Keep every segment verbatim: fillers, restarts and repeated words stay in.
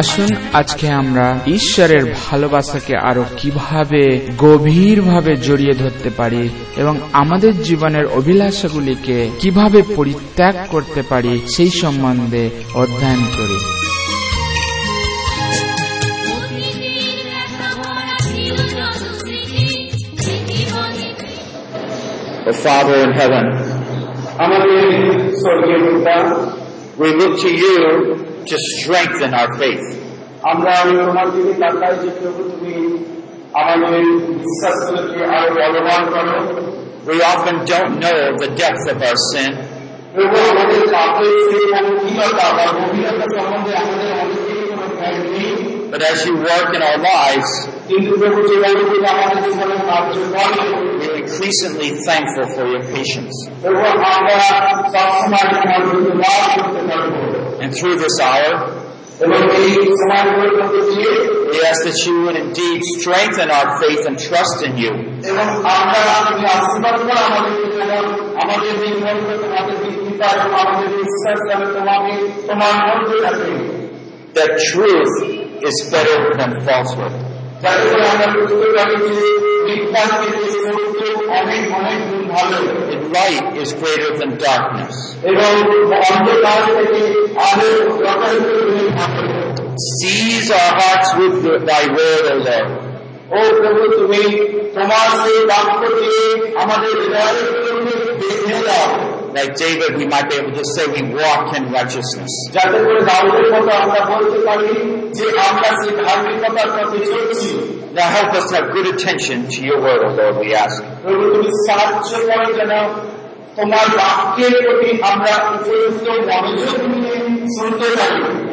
আসুন আজকে আমরা ঈশ্বরের ভালোবাসাকে আরো কিভাবে গভীরভাবে জড়িয়ে ধরতে পারি এবং আমাদের জীবনের অভিলাষাগুলিকে কিভাবে পরিত্যাগ করতে পারি সেই সম্বন্ধে অধ্যয়ন করি। The Father in heaven, we look to you to strengthen our faith. We often don't know the depth of our sin. But as you work in our lives, we are increasingly thankful for your patience. And through this hour, we ask that you would indeed strengthen our faith and trust in you. That truth is better than falsehood. And light is greater than darkness. Seize our hearts with thy word, O Lord. Like David, we might be able to say we walk in righteousness. Now help us have good attention to your word, O Lord, we ask.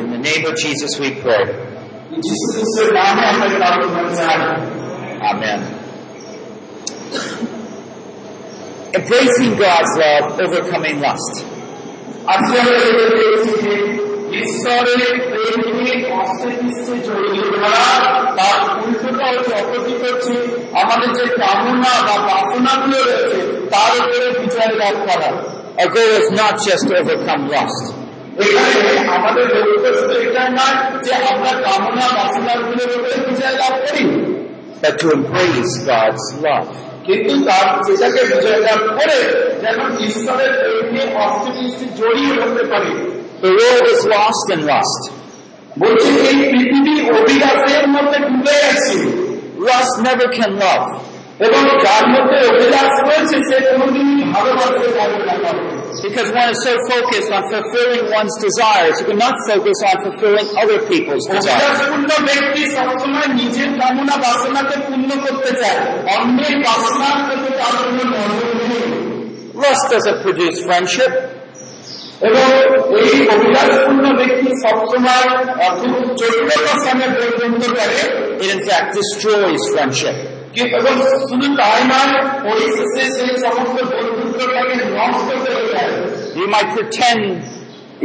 In the name of Jesus we pray. Amen. Embracing God's love, overcoming lust. Our goal is not just to overcome lust. But to embrace God's love. The world is lost in lust. Lust never can love. Because one is so focused on fulfilling one's desires, you cannot focus on fulfilling other people's desires. Lust doesn't produce friendship. It in fact destroys friendship. You might pretend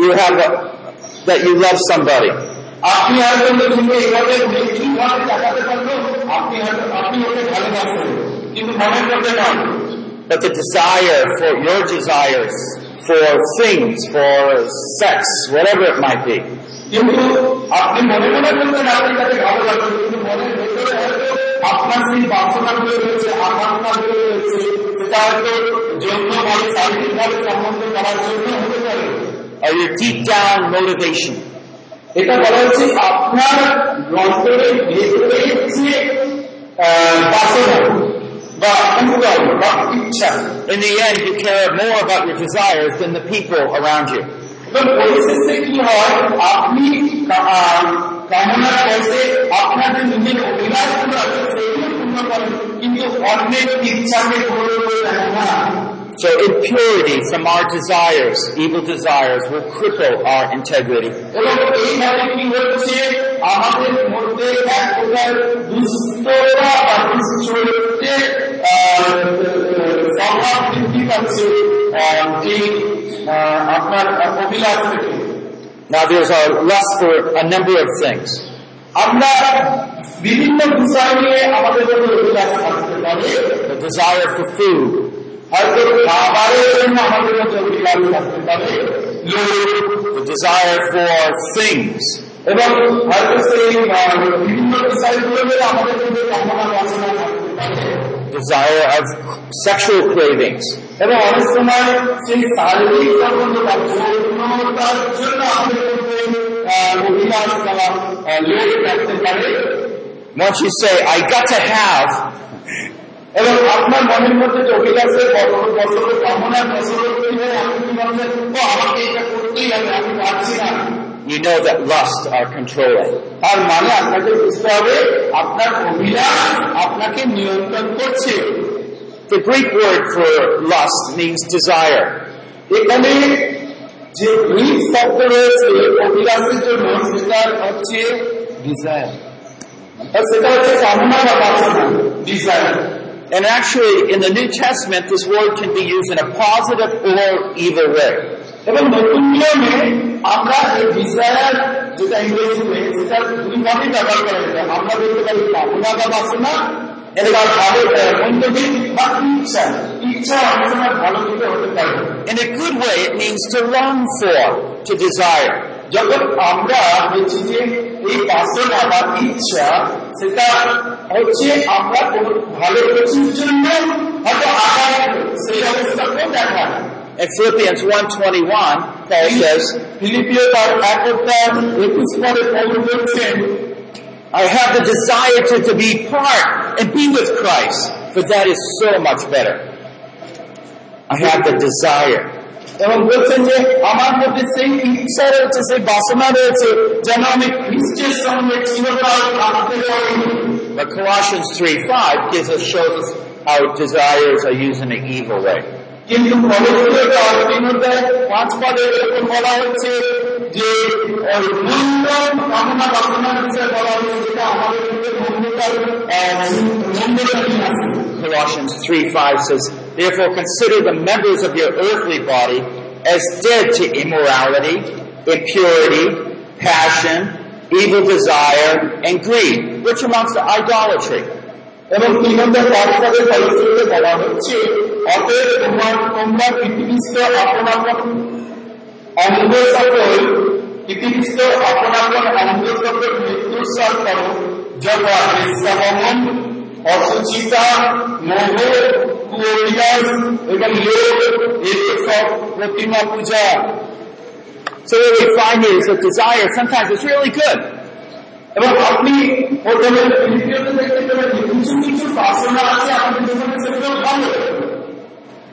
you have a, that you love somebody. But the desire for your desires, for things, for sex, whatever it might be, are your deep down motivation. In the end, you care more about your desires than the people around you. So impurity from our desires, evil desires, will cripple our integrity. And now there's our lust for a number of things. The desire for food. The desire for things. এবং হয়তো সেই বিভিন্ন বিষয়গুলোকে আমাদের মধ্যে কর্মকাণ্ড আলোচনা desire of sexual cravings. এবং অনেক সময় সেই শারীরিক সম্বন্ধ বা যৌনতার জন্য আমাদের মধ্যে অভিলাষ বা লোভ থাকতে পারে। Once you say, I got to have, এবং আপনার মনের মধ্যে যে অভিলাষের বছরের কামনার বছরের আমাকে এটা করতেই হবে, আমি পারছি না। You know that lusts are controlling. আর মানে আপনাকে বুঝতে হবে আপনার অভিলাষ আপনাকে নিয়ন্ত্রণ করছে। The Greek word for lust means desire. এখানে যে গ্রিক শব্দ রয়েছে অভিলাষের জন্য সেটার হচ্ছে desire. সেটা হচ্ছে কামনা বা বাসনা, desire. And actually in the New Testament this word can be used in a positive or evil way. এবং নতুন নিয়মে আমরা এই ডিজায়ার যেটা ইংরেজিতে সেটা দুই ভাবে ব্যবহার করা হয়েছে। আমরা বলতে পারি কামনা বা বাসনা, এটা ভালো মন্দ দিক বা ইচ্ছা। ইচ্ছা অনেক সময় ভালো দিকে হতে পারে। In a good way it means to long for, to desire. যখন আমরা বলছি যে এই বাসনা বা ইচ্ছা সেটা হচ্ছে আমরা কোনো ভালো কিছুর জন্য হয়তো আকার সেই অবস্থাকেও দেখা। In Philippians one twenty-one, Paul says, I have the desire to, to be part and be with Christ, for that is so much better. I have the desire. এবং বলছেন যে আমার মধ্যে সেই ইচ্ছা রয়েছে, সেই বাসনা রয়েছে যেন আমি খ্রিস্টের সঙ্গে চিরকাল থাকতে পারি। But Colossians three five gives us, shows us how desires are used in an evil way. কিন্তু পাঁচ পদে এরকম বলা হচ্ছে যে কামনা বাসনার বিষয়ে বলা হচ্ছে যেটা আমাদের Colossians three five says, Therefore consider the members of your earthly body as dead to immorality, impurity, passion, evil desire, and greed, which amounts to idolatry. এবং তিনদের পাঁচ পদে পরিস্থিতিতে বলা হচ্ছে অতএব তোমার তোমরা পৃথিবীস্থ আপনাপন অঙ্গ সকল পৃথিবীস্থ আপনাপন অঙ্গ সকল মৃত্যুসার করো, যথা নিঃসমন, অসুচিতা, মোহ, কুলাস এবং লোভ, এসব প্রতিমা পূজা। So what we find here is that desire sometimes is really good. এবং আপনি প্রথমে তৃতীয়তে দেখতে পাবেন কিছু কিছু বাসনা আছে আমাদের জীবনে সেগুলো ভালো।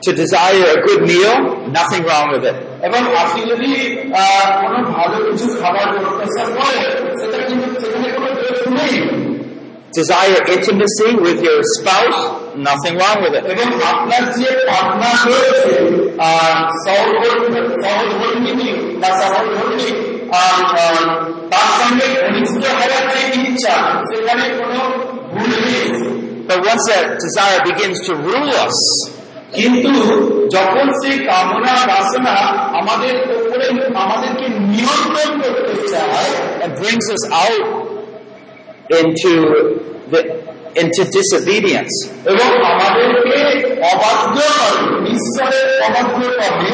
To desire a good meal, nothing wrong with it. এবং আপনি যদি কোনো ভালো কিছু খাবার করতে চান সেটা কিন্তু সেখানে কোনো দোষ নেই। Desire intimacy with your spouse, nothing wrong with it. এবং আপনার যে পার্টনার রয়েছে আর সহধর্মিণী বা সহধর্মিণী তার সঙ্গে ঘনিষ্ঠ হওয়ার যে ইচ্ছা সেখানে কোনো ভুল নেই। But once that desire begins to rule us, কিন্তু যখন সেই কামনা বাসনা আমাদের উপরে আমাদেরকে নিয়ন্ত্রণ করতে চায় and brings us out into the into disobedience, এবং আমাদেরকে অবাধ্য করে ঈশ্বরের অবাধ্য করে।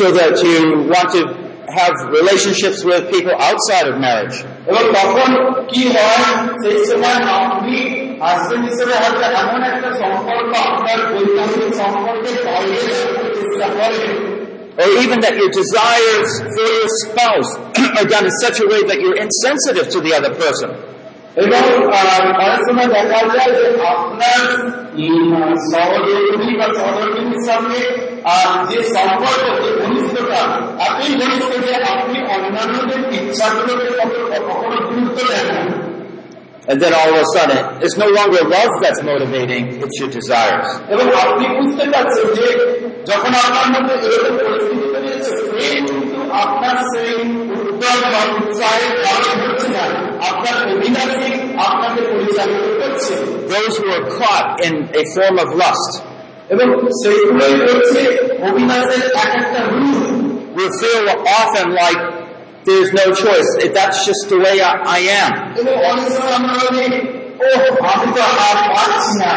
So that you want to have relationships with people outside of marriage. এবং তখন কি হয় সেই সময় আপনি হাজবেন্ড হিসেবে হয়তো এমন একটা সম্পর্ক আপনার বৈবাহিক সম্পর্কে চেষ্টা করেন। Or even that your desires for your spouse are done in such a way that you're insensitive to the other person. এবং অনেক সময় দেখা যায় যে আপনার সহযোগী বা সহযোগীর সামনে আর যে সম্পর্ক যে ঘনিষ্ঠতা আপনি ঘনিষ্ঠ যে আপনি অন্যান্যদের ইচ্ছাগুলোকে কখনো গুরুত্ব দেন না। And then all of a sudden it's no longer love that's motivating, it's your desires. এবং আপনি বুঝতে পারছেন যে যখন আপনার মধ্যে এরকম পরিস্থিতি হয়েছে কিন্তু আপনার সেই উদ্যম বা উৎসাহের কারণে হচ্ছে না, আপনার অভিলাষী আপনাকে পরিচালিত করছে। Those who are caught in a form of lust, এবং সেইগুলোই হচ্ছে অভিলাষের এক একটা রূপ। We feel often like there's no choice, that's just the way I, I am. এবং অনেক সময় আমরা বলি ওহ আমি তো আর পারছি না,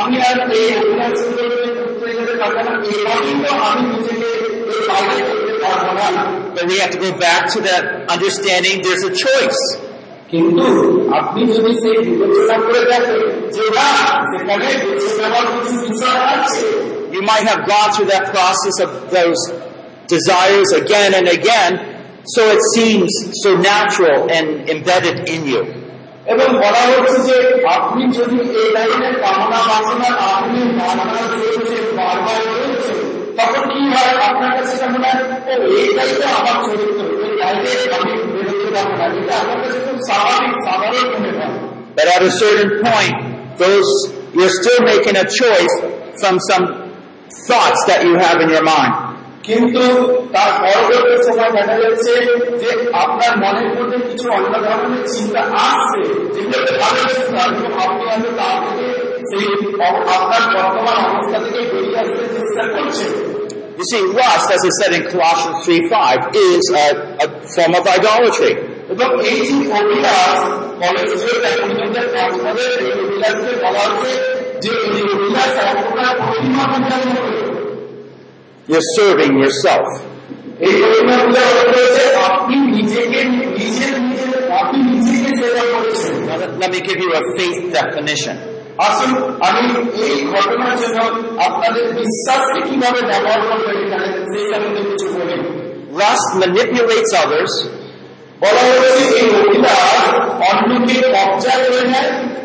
আমি আর এই অভিনয় করতে করতে পারছি না, এই অভিনয় আমি নিজেকে এই বাইরে করতে one. But we have to go back to that understanding there's a choice. কিন্তু আপনি যদি সেই বিবেচনা করে দেখেন যে না সেখানে বেছে নেওয়ার কিছু বিচার আছে, you might have gone through that process of those desires again and again, so it seems so natural and embedded in you. এবং বলা হচ্ছে যে আপনি যদি এই লাইনে কামনা বাসনা আপনি বারবার চলছে বারবার চলছে তখন কি হয় আপনার কাছে কেমন হয় এই লাইনে আমার চরিত্র এই লাইনে আমি বেরোতে পারবো না, এটা আমার কাছে খুব স্বাভাবিক স্বাভাবিক মনে হয়। But at a certain point, those you're still making a choice from some thoughts that you have in your mind. কিন্তু তার পরবর্তী সময় দেখা যাচ্ছে যে আপনার মনের মধ্যে কিছু অন্য ধরনের চিন্তা আসছে যেগুলোতে আপনি হয়তো তা থেকে সেই আপনার বর্তমান অবস্থা থেকে বেরিয়ে আসতে চেষ্টা করছেন। You see, lust, as it said in Colossians three five, is a, a form of idolatry. এবং এই যে অভিলাষ অভিলাষকে বলা হচ্ছে যে এই অভিলাষ আপনার পরিমাণ অনুযায়ী you're serving yourself. Let, let me give you a faith definition. Lust manipulates others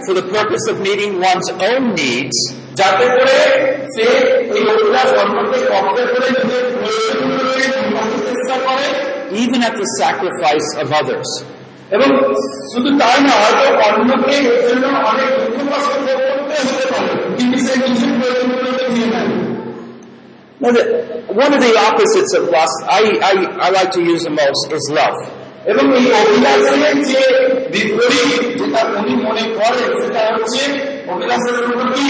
for the purpose of meeting one's own needs. যাতে করে সে এই অভিলাষ সম্পর্কে কবজা করে নিজের চেষ্টা করে even at the sacrifice of others. এবং শুধু তাই না হয়তো অন্যকে এর জন্য অনেক দুঃখ কষ্ট করতে হতে পারে কিন্তু সে নিজের প্রয়োজনগুলোকে নিয়ে নেয়। One of the opposites of lust I, I, I like to use the most is love. এবং এই অভিলাষের যে বিপরীত যেটা উনি মনে করেন সেটা হচ্ছে অভিলাষের উপর কি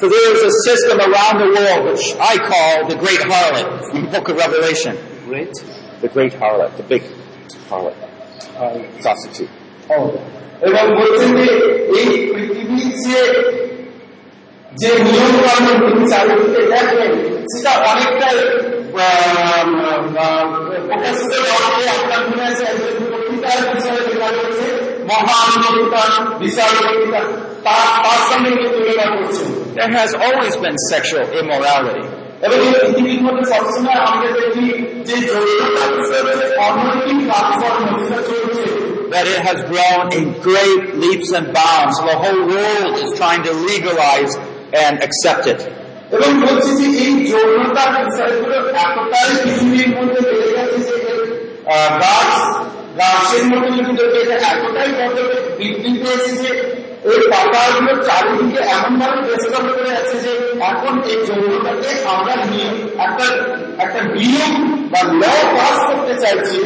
So there is a system around the world which I call the Great Harlot from the Book of Revelation. Great? The Great Harlot, the big harlot. Uh, prostitute. Oh. এবং বলছেন যে এই পৃথিবীর যে যে নিয়মগুলো আমরা চারিদিকে দেখেন সেটা অনেকটাই আপনার মনে আছে There has always been sexual immorality. But it has grown in great leaps and bounds. The whole world is trying to legalize and accept it. Uh, but রাশের মতো যদি এতটাই বৃদ্ধি পেয়েছে যে ওই পাতাগুলো চারিদিকে এমনভাবে প্রস্তাব করে আছে যে এখন এই যৌনটাকে আমরা নিয়ে একটা একটা নিয়ম বা ল পাস করতে চাইছি।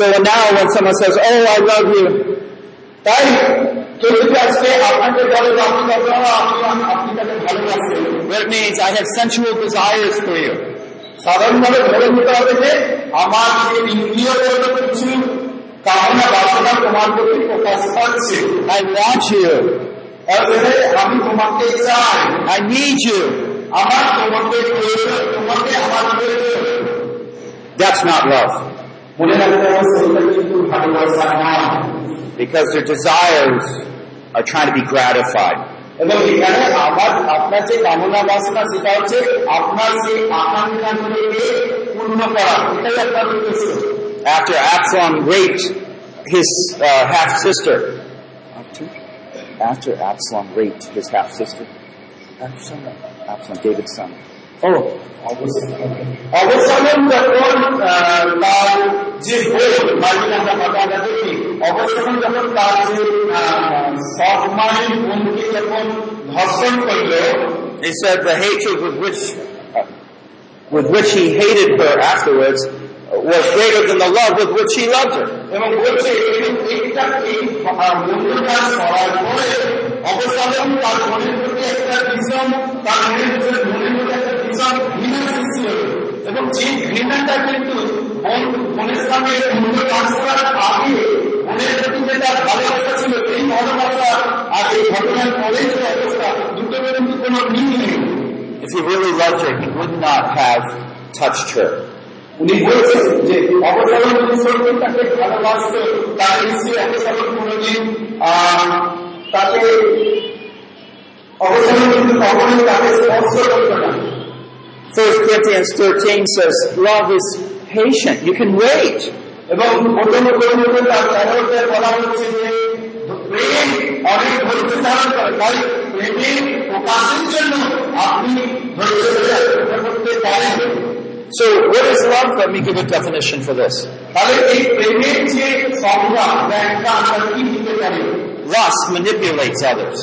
So now when someone says, oh, I love you, তাই কেউ যদি আজকে আপনাকে বলে যে আপনি আমি আপনি তাকে ভালোবাসি, that means I have sensual desires for you. সাধারণভাবে ধরে নিতে হবে যে আমার যে ইন্দ্রিয় কিছু কামনা বাসনা তোমার প্রতি প্রকাশ পাচ্ছে। I want you. আমি তোমাকে চাই। I need you. আমার তোমাকে প্রয়োজন, তোমাকে আমার প্রয়োজন। That's not love. মনে রাখতে হবে সেটা কিন্তু ভালোবাসা না। Because their desires are trying to be gratified. এবং এখানে আবার আপনার যে কামনা বাসনা সেটা হচ্ছে আপনার সেই আকাঙ্ক্ষাগুলোকে পূর্ণ করা, এটাই আপনার উদ্দেশ্য। After Absalom raped his uh, half sister, after after Absalom raped his half sister, Absalom, Absalom, David's son. Oh, অবশ্যই যখন তার যে বোন মালিক আমরা কথা দেখি অবশ্যই যখন তার যে সম্মানের বোনকে যখন ধর্ষণ করল he said the hatred with which uh, with which he hated her afterwards was greater than the love with which he loved her. এবং বলছে এইটা এই বন্ধুটা সরার পরে অবশ্যই তার বোনের প্রতি একটা বিষম তার বোনের প্রতি এবং যে ঘৃণাটা কিন্তু মনের সামনে কাজ করার আগে মনের প্রতি যেটা ভালোবাসা ছিল সেই ভালোবাসা আর এই ঘটনার কলেজ অবস্থা দুটো কিন্তু কোনো মিল নেই। If he really loved her, he would not have touched her. উনি বলেছেন যে অবসরের পুরুষকে তাকে ভালোবাসতে তার স্ত্রী অবসরের কোনোদিন তাকে অবসরের কিন্তু কখনোই তাকে স্পর্শ করত না। First Corinthians thirteen says, love is patient. You can wait. এবং প্রথমে প্রথমে তার তারতে বলা হচ্ছে যে প্রেম অনেক ধৈর্য ধারণ করে, তাই প্রেমের প্রকাশের জন্য আপনি ধৈর্য ধারণ করতে পারেন। So, what is love? Let me give a definition for this. Lust manipulates others.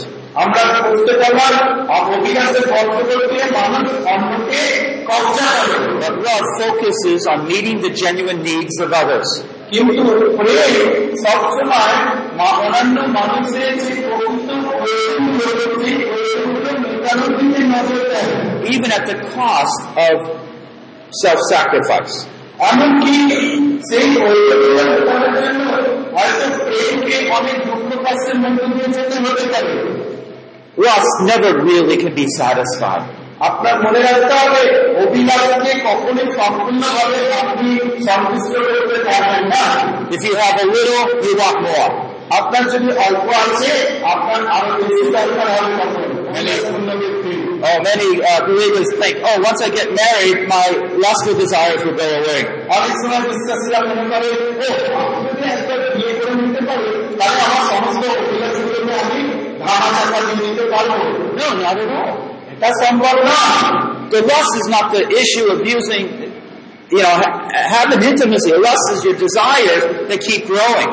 But love focuses on meeting the genuine needs of others. Even at the cost of self-sacrifice. এমনকি সেই ঐক্যতার জন্য হয়তো প্রেমকে অনেক দুঃখ কষ্টের মধ্যে দিয়ে যেতে হতে পারে। Lust never really can be satisfied. আপনার মনে রাখতে হবে অভিলাষকে কখনোই সম্পূর্ণভাবে আপনি সন্তুষ্ট করতে পারবেন না। If you have a little, you want more. আপনার যদি অল্প আছে আপনার আরো বেশি দরকার হবে কখনো। Oh, many uh, believers think, oh, once I get married, my lustful desires will go away. No, not at all. That's not. The lust is not the issue of using, you know, ha- having intimacy. Lust is your desires that keep growing.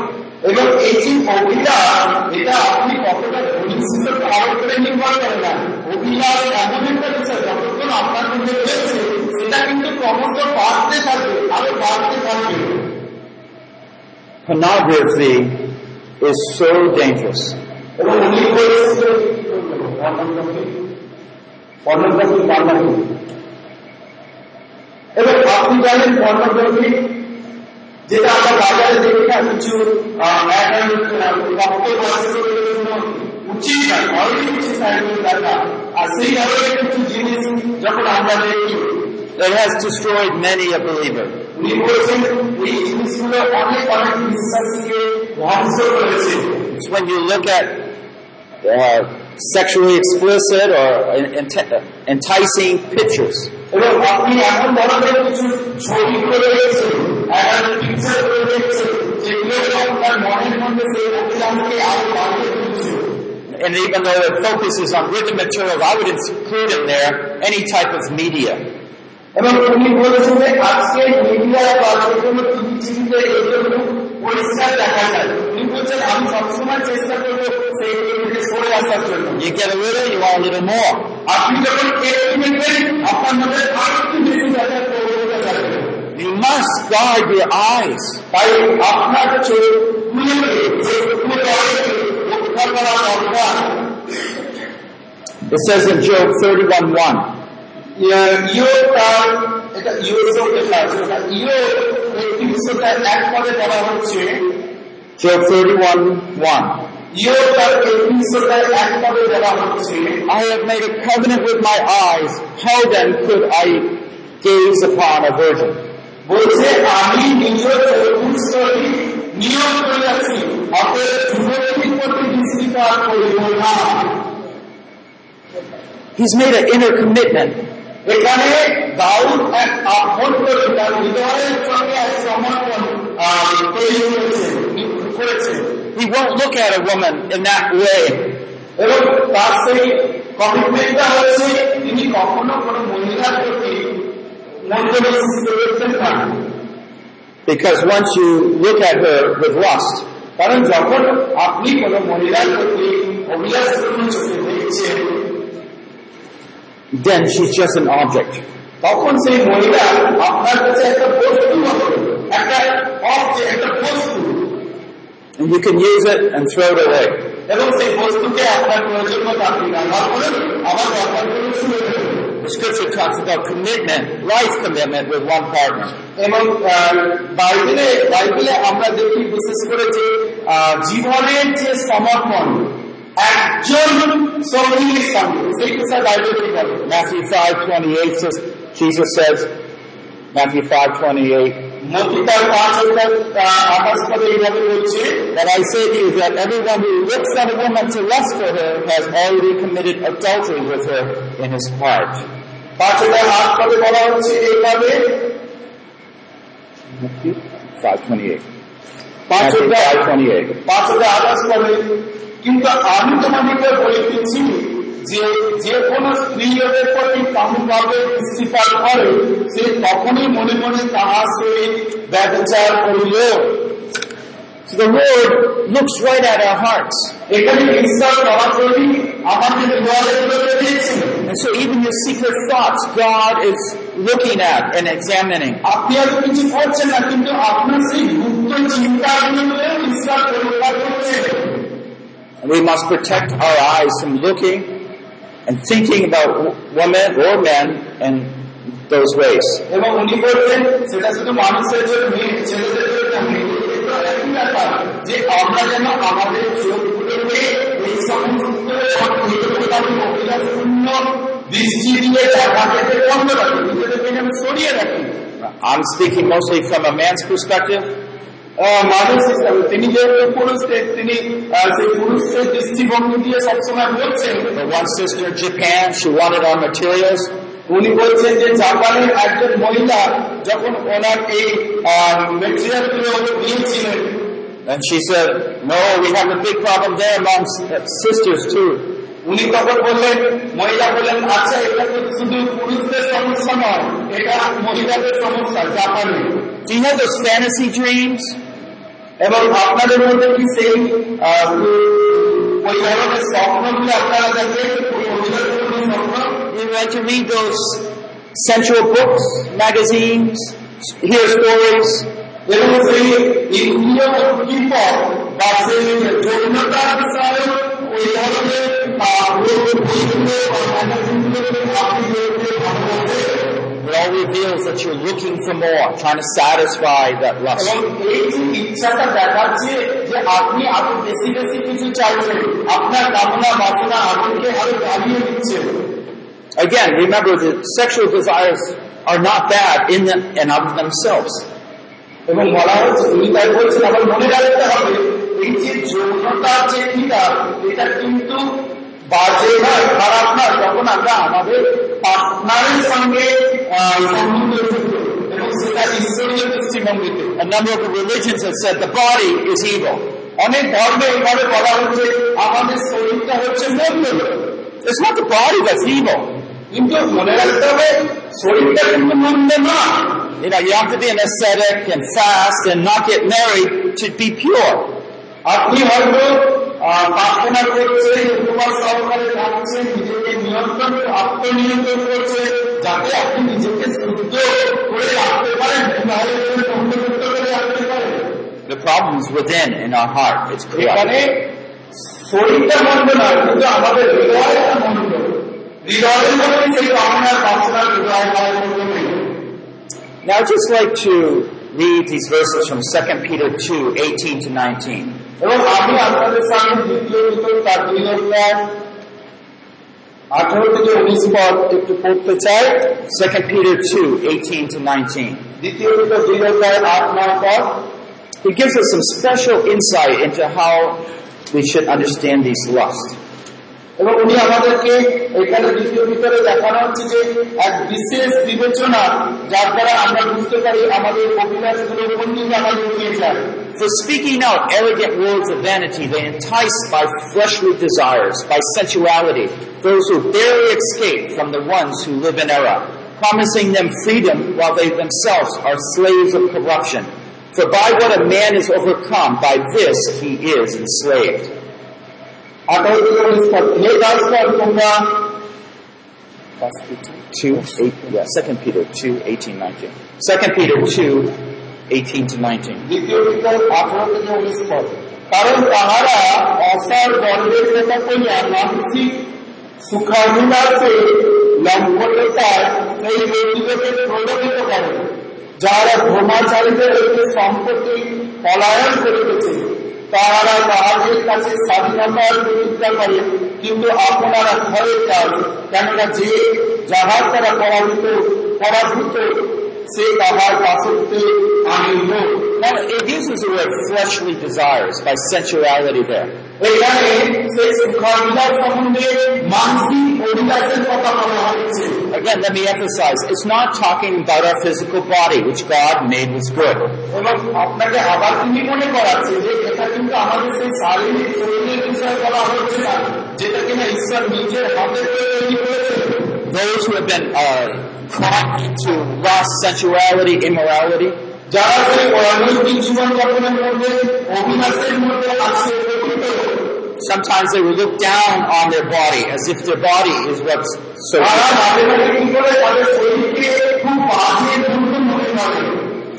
এবং এই যে অভিলাষ, এটা আপনি কতটা ঘনিষ্ঠ আরো নির্ভর করে না। অভিলাষ এমন একটা বিষয় যতক্ষণ আপনার মধ্যে রয়েছে সেটা কিন্তু ক্রমশ বাড়তে থাকবে, আরো বাড়তে থাকবে। Pornography is so dangerous. এবং উনি বলেছিলেন পর্নোগ্রাফি পর্নোগ্রাফি এবং আপনি জানেন পর্নোগ্রাফি যেটা আমরা বাজারে দেখে না, কিছু উচিত নয়, অনেক উচিত দেখা। আর সেই ধরনের কিছু জিনিস যখন আমরা দেখি উনি বলছেন এই জিনিসগুলো অনেক অনেক বিশ্বাসকে ধ্বংস করেছে। Sexually explicit or enticing pictures. এবং আপনি এমন ধরনের কিছু ছবি করে দেখছেন, এমন পিকচার করে দেখছেন যেগুলো আপনার মনের মধ্যে সেই অভিযানকে আরো বাড়িয়ে তুলছে। And even though it focuses on written material, I would include in there any type of media. এবং উনি বলেছেন যে আজকে মিডিয়া বা যে কোনো টিভি টিভিতে এগুলো পরিষ্কার দেখা যায়। উনি বলছেন আমি সবসময় চেষ্টা করবো সেই সরে আসার জন্য। আপনি যখন আপনার মধ্যে আরেকটু বেশি দেখা করতে চাইবেন। You must guard your eyes. তাই আপনার চোখ রক্ষা করা দরকার। It says in Job thirty-one one. I have made a covenant with my eyes. How then could I gaze upon a virgin? বলছে আমি নিজের চক্ষুস্থলে নিয়ম করিয়াছি, অতএব যুবতীর প্রতি দৃষ্টিপাত করিব না। He's made an inner commitment. এখানে দাউদ এক আভ্যন্তরীণ তার হৃদয়ের সঙ্গে এক সমর্পণ তৈরি করেছে। He won't look at a woman in that way. এবং তার সেই কমিটমেন্টটা হয়েছে তিনি কখনো কোনো মহিলার প্রতি মন্তব্য করতেন না। Because once you look at her with lust, কারণ যখন আপনি কোনো মহিলার প্রতি অভিলাষ চোখে দেখছেন then she's just an object. তখন সেই মহিলা আপনার কাছে একটা বস্তু মাত্র, একটা অবজেক্ট, একটা বস্তু। And you can use it and throw it away. এবং সেই বস্তুকে আপনার প্রয়োজন মতো আপনি ব্যবহার করেন, আবার ব্যবহার করে ছুঁড়ে দেন। The scripture talks about commitment, life commitment with one partner. এবং বাইবেলে বাইবেলে আমরা দেখি বিশেষ করে যে জীবনের যে সমর্পণ একজন শ্রমিকের সঙ্গে, সেই কথা বাইবেল বলে। Matthew five twenty-eight says, Jesus says, Matthew five twenty-eight, that I say to you that everyone who looks at a woman to lust for her has already committed adultery with her in his heart. Matthew five twenty-eight. Matthew five twenty-eight. কিন্তু আমি তোমাদেরকে বলিতেছি যে যে কোন স্ত্রী লোকের প্রতি কামভাবে ইস্তিফার করে সে তখনই মনে মনে তাহার সহিত ব্যভিচার করিল। The Lord looks right at our hearts. And so even your secret thoughts, God is looking at and examining. We must protect our eyes from looking and thinking about women or men in those ways. I'm speaking mostly from a man's perspective. তিনি যে পুরুষ তিনি সেই পুরুষের দৃষ্টিভঙ্গি দিয়ে সবসময় বলছেন। উনি বলছেন যে জাপানের একজন মহিলা যখন ওনার এই মেটেরিয়াল গুলো দিয়েছিলেন, উনি তখন বললেন, মহিলা বললেন, আচ্ছা এটা শুধু পুরুষদের সমস্যা নয়, এটা মহিলাদের সমস্যা জাপানে। Do you have those fantasy dreams? এবং আপনাদের মধ্যে কি সেই ধরনের স্বপ্নগুলো আপনারা দেখেন? You like to read those sensual books, magazines, hear stories. এবং সেই ইন্দ্রিয় বিপদ বা সেই যৌনতার বিষয়ে ওই ধরনের It all reveals that you're looking for more, trying to satisfy that lust. Again, remember that sexual desires are not bad in them and of themselves. এবং বলা হচ্ছে তুমি তাই বলছেন, আবার মনে রাখতে হবে এই যে যৌনতা যে ক্রিয়া, এটা কিন্তু বাজে নয়, খারাপ নয় যখন আমরা আমাদের পার্টনারের সঙ্গে A number of religions have said the body is evil. It's not the body that's evil. You know, you have to be an ascetic and fast and not get married to be pure. প্রার্থনা করছে, তোমার সরকারে থাকছে, নিজেকে নিয়ন্ত্রণ আত্মনিয়ন্ত্রণ করছে যাতে আপনি নিজেকে শুদ্ধ করে রাখতে পারেন, সংযুক্ত করে রাখতে পারেন। The problem is within in our heart. It's এখানে শরীরটা মন্দ নয়, কিন্তু আমাদের হৃদয়টা মন্দ। হৃদয়ের মধ্যে সেই কামনার বাসনার হৃদয় হয় মন্দ নেই। Now I'd just like to read these verses from Second Peter two eighteen to nineteen. এবং আমি আপনাদের সামনে দ্বিতীয় ভিতর তার দুই অধ্যায় আঠারো থেকে উনিশ পদ একটু পড়তে চাই। Second Peter two eighteen to nineteen. দ্বিতীয় ভিতর দুই অধ্যায় আট নয় পদ। It gives us some special insight into how we should understand these lusts. এবং উনি আমাদেরকে এখানে দ্বিতীয় ভিতরে দেখানো হচ্ছে যে এক বিশেষ বিবেচনা যার দ্বারা আমরা বুঝতে পারি আমাদের অভিলাষগুলো কোন দিকে আমাদের নিয়ে যায়। For speaking out arrogant words of vanity, they entice by fleshly desires, by sensuality, those who barely escape from the ones who live in error, promising them freedom while they themselves are slaves of corruption. For by what a man is overcome, by this he is enslaved. Second Peter two eighteen nineteen. Second Peter two eighteen to nineteen. দ্বিতীয় বিতর আঠারো থেকে উনিশ পদ। কারণ তাহারা অসার দণ্ডের কথা কইয়া মানসিক সুখানুদাসে লম্পটতায় এই ব্যক্তিকে প্রলোভিত করে, যারা ভ্রমাচারীদের হইতে সম্পত্তি পলায়ন করিতেছে, তারা তাহাদের কাছে স্বাধীনতার বিরোধিতা করে, কিন্তু আপনারা ভয়ের কাজ, কেননা যে যাহার তারা পরাজিত পরাজিত সে তাহার পাশে আনিল। Now it uses the word fleshly desires by sensuality there. এখানে সেক্স কর্মকাণ্ড সম্বন্ধে মানসিক অভিলাষের কথা বলা হয়েছে। Again, let me emphasize, it's not talking about our physical body, which God made was good. এবং আপনাকে আবার কি মনে করাচ্ছে যে এটা কিন্তু আমাদের সেই শারীরিক শরীরের বিষয় বলা হচ্ছে না, যেটা কিনা ঈশ্বর নিজের হাতে তৈরি করেছে। Those who have been uh, caught into lust, sensuality, immorality, যারা সেই অনৈতিক জীবন যাপনের মধ্যে অভিলাষের মধ্যে আছে, sometimes they will look down on their body as if their body is what's so good.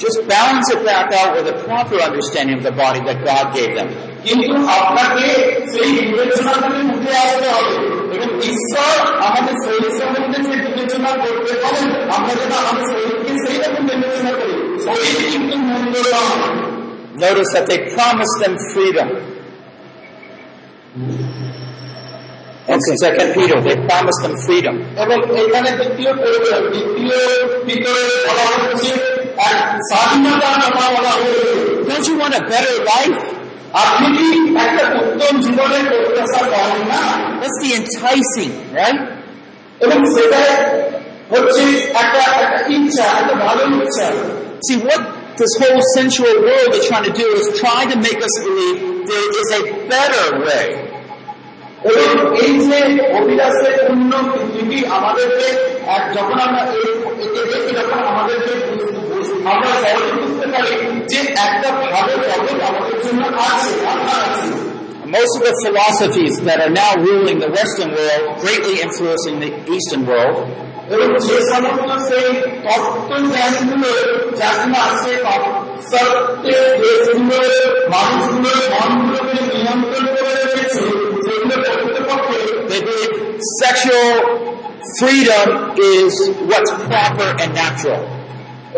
Just balance it back out with a proper understanding of the body that God gave them. কিন্তু আপনাকে সেই বিবেচনা থেকে উঠে আসতে হবে এবং ঈশ্বর আমাদের শরীর সম্বন্ধে যে বিবেচনা করতে পারেন, আমরা যেন আমাদের শরীরকে সেই রকম বিবেচনা করি। শরীর কিন্তু মন্দ নয়। Notice that they promised them freedom. And okay. Second Peter, they promised them freedom. এবং এখানে দ্বিতীয় পরিচয় দ্বিতীয় ভিতরে বলা হচ্ছে আর স্বাধীনতা কথা বলা হয়েছে। Don't you want a better life? আপনি কি একটা উত্তম জীবনের প্রত্যাশা করেন না? That's the enticing, right? এবং সেটা হচ্ছে একটা একটা ইচ্ছা, একটা ভালো ইচ্ছা। See, what this whole sensual world is trying to do is try to make us believe there is a better way. এবং এই যে অভিলাষের পূর্ণ পৃথিবী আমাদেরকে যখন আমরা যখন আমাদেরকে আমরা সহজে বুঝতে পারি যে একটা ভালো জগৎ আমাদের জন্য আছে, আমরা আছি। Most of the philosophies that are now ruling the Western world, greatly influencing the Eastern world, এবং যে সমস্ত সেই তত্ত্বজ্ঞানগুলো যারা আছে সত্যে দেশগুলো মানুষগুলো মনগুলোকে নিয়ন্ত্রণ করে রেখেছে, সেগুলো প্রকৃতপক্ষে sexual freedom is what's proper and natural.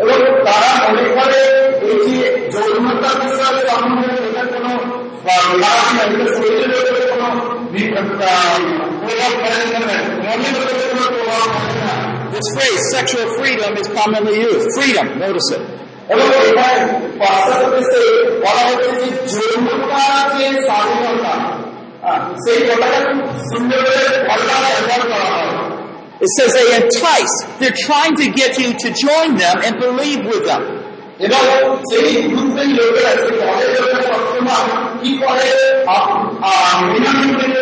এবং তারা মনে করে এই যে যৌনতা বিষয়ে সম্বন্ধে এটা কোনো লাভ নেই, এটা শরীরের উপরে কোনো প্রভাব ফেলে না, মনের উপরে কোনো প্রভাব ফেলে না। This phrase, sexual freedom, is commonly used. Freedom, notice it. এবং এখানে পাশাপাশি বলা হচ্ছে যে যৌনতা যে স্বাধীনতা, সেই কথাটা খুব সুন্দর করে ভাষা ব্যবহার করা হয়। It says they entice. They're trying to get you to join them and believe with them. এবং সেই গ্রুপের লোকেরা সেই দলের লোকেরা সবসময় কি করে মিনামিনকে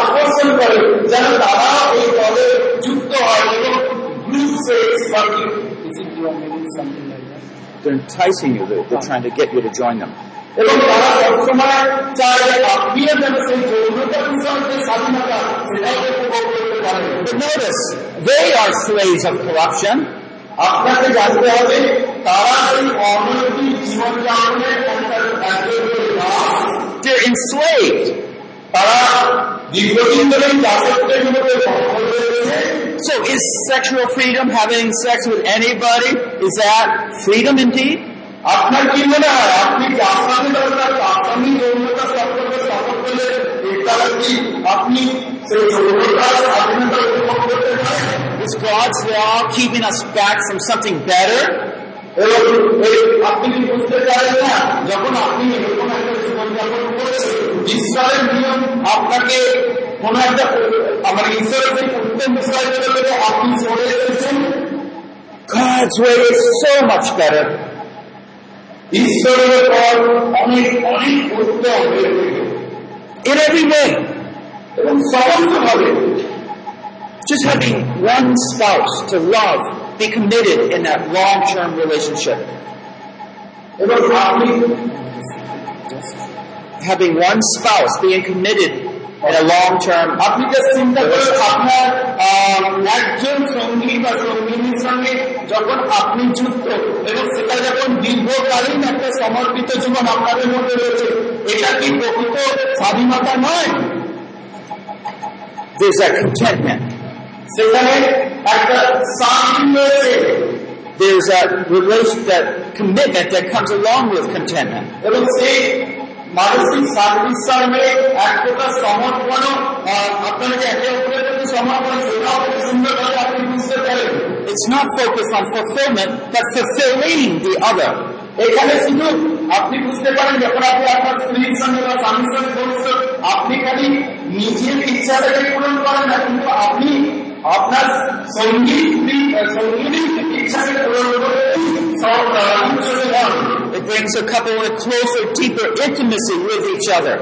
আকর্ষণ করে যেন তারা ওই দলে যুক্ত হয় এবং গ্রুপ সেক্স বা they're enticing you, they're, they're trying to get you to join them. এবং তারা সবসময় চায় আপনিও যেন সেই যৌনতা বিষয়ে স্বাধীনতা সেটাই উপভোগ করতে পারেন। Notice, they are slaves of corruption. আপনাকে জানতে হবে তারা সেই অনৈতিক জীবনযাপনের they're enslaved. তারা দীর্ঘদিন ধরে দাসত্বের মধ্যে বন্দী রয়েছে। So is sexual freedom having sex with anybody? Is that freedom indeed? আপনার কি মনে হয় আপনি যার সাথে দরকার তার সাথে যৌনতা সম্পর্কে স্থাপন করলে এটা কি আপনি সেই যৌনতার স্বাধীনতা উপভোগ করতে পারেন? Is God's law keeping us back from something better? এবং আপনি কি বুঝতে পারেন না যখন আপনি এরকম একটা জীবনযাপন করছেন ঈশ্বরের নিয়ম আপনাকে কোন একটা আমার ঈশ্বরের সেই উত্তম বিষয় থেকে আপনি সরে এসেছেন। God's way is so much better. ঈশ্বরের পর অনেক অনেক উত্তম হয়ে থাকে। In every way. এবং সমস্তভাবে। Just having one spouse to love, be committed in that long-term relationship. এবং আপনি having one spouse, being committed in a long term. আপনি যে চিন্তা করেন আপনার একজন সঙ্গী বা সঙ্গিনীর সঙ্গে যখন আপনি যুক্ত এবং সেটা যখন দীর্ঘকালীন একটা সমর্পিত জীবন আপনাদের মধ্যে রয়েছে, এটা কি প্রকৃত স্বাধীনতা নয়? There's a contentment. সেখানে একটা শান্তি রয়েছে। There's a relation, that commitment that comes along with contentment. এবং সেই মানসিক সার্ভিসার হয়ে এক প্রকার সমর্পণ, আপনারা যে একে অপরের প্রতি সমর্পণ সেটা সুন্দরভাবে আপনি বুঝতে পারেন। It's not focused on fulfillment, but fulfilling the other. এখানে শুধু আপনি বুঝতে পারেন যখন আপনি আপনার স্ত্রীর সঙ্গে বা স্বামীর সঙ্গে বলছেন আপনি খালি নিজের ইচ্ছাটাকে পূরণ করেন না, কিন্তু আপনি আপনার সঙ্গীর সঙ্গীর ইচ্ছাকে পূরণ করে সব চলে যান। It brings a couple in a closer, deeper intimacy with each other.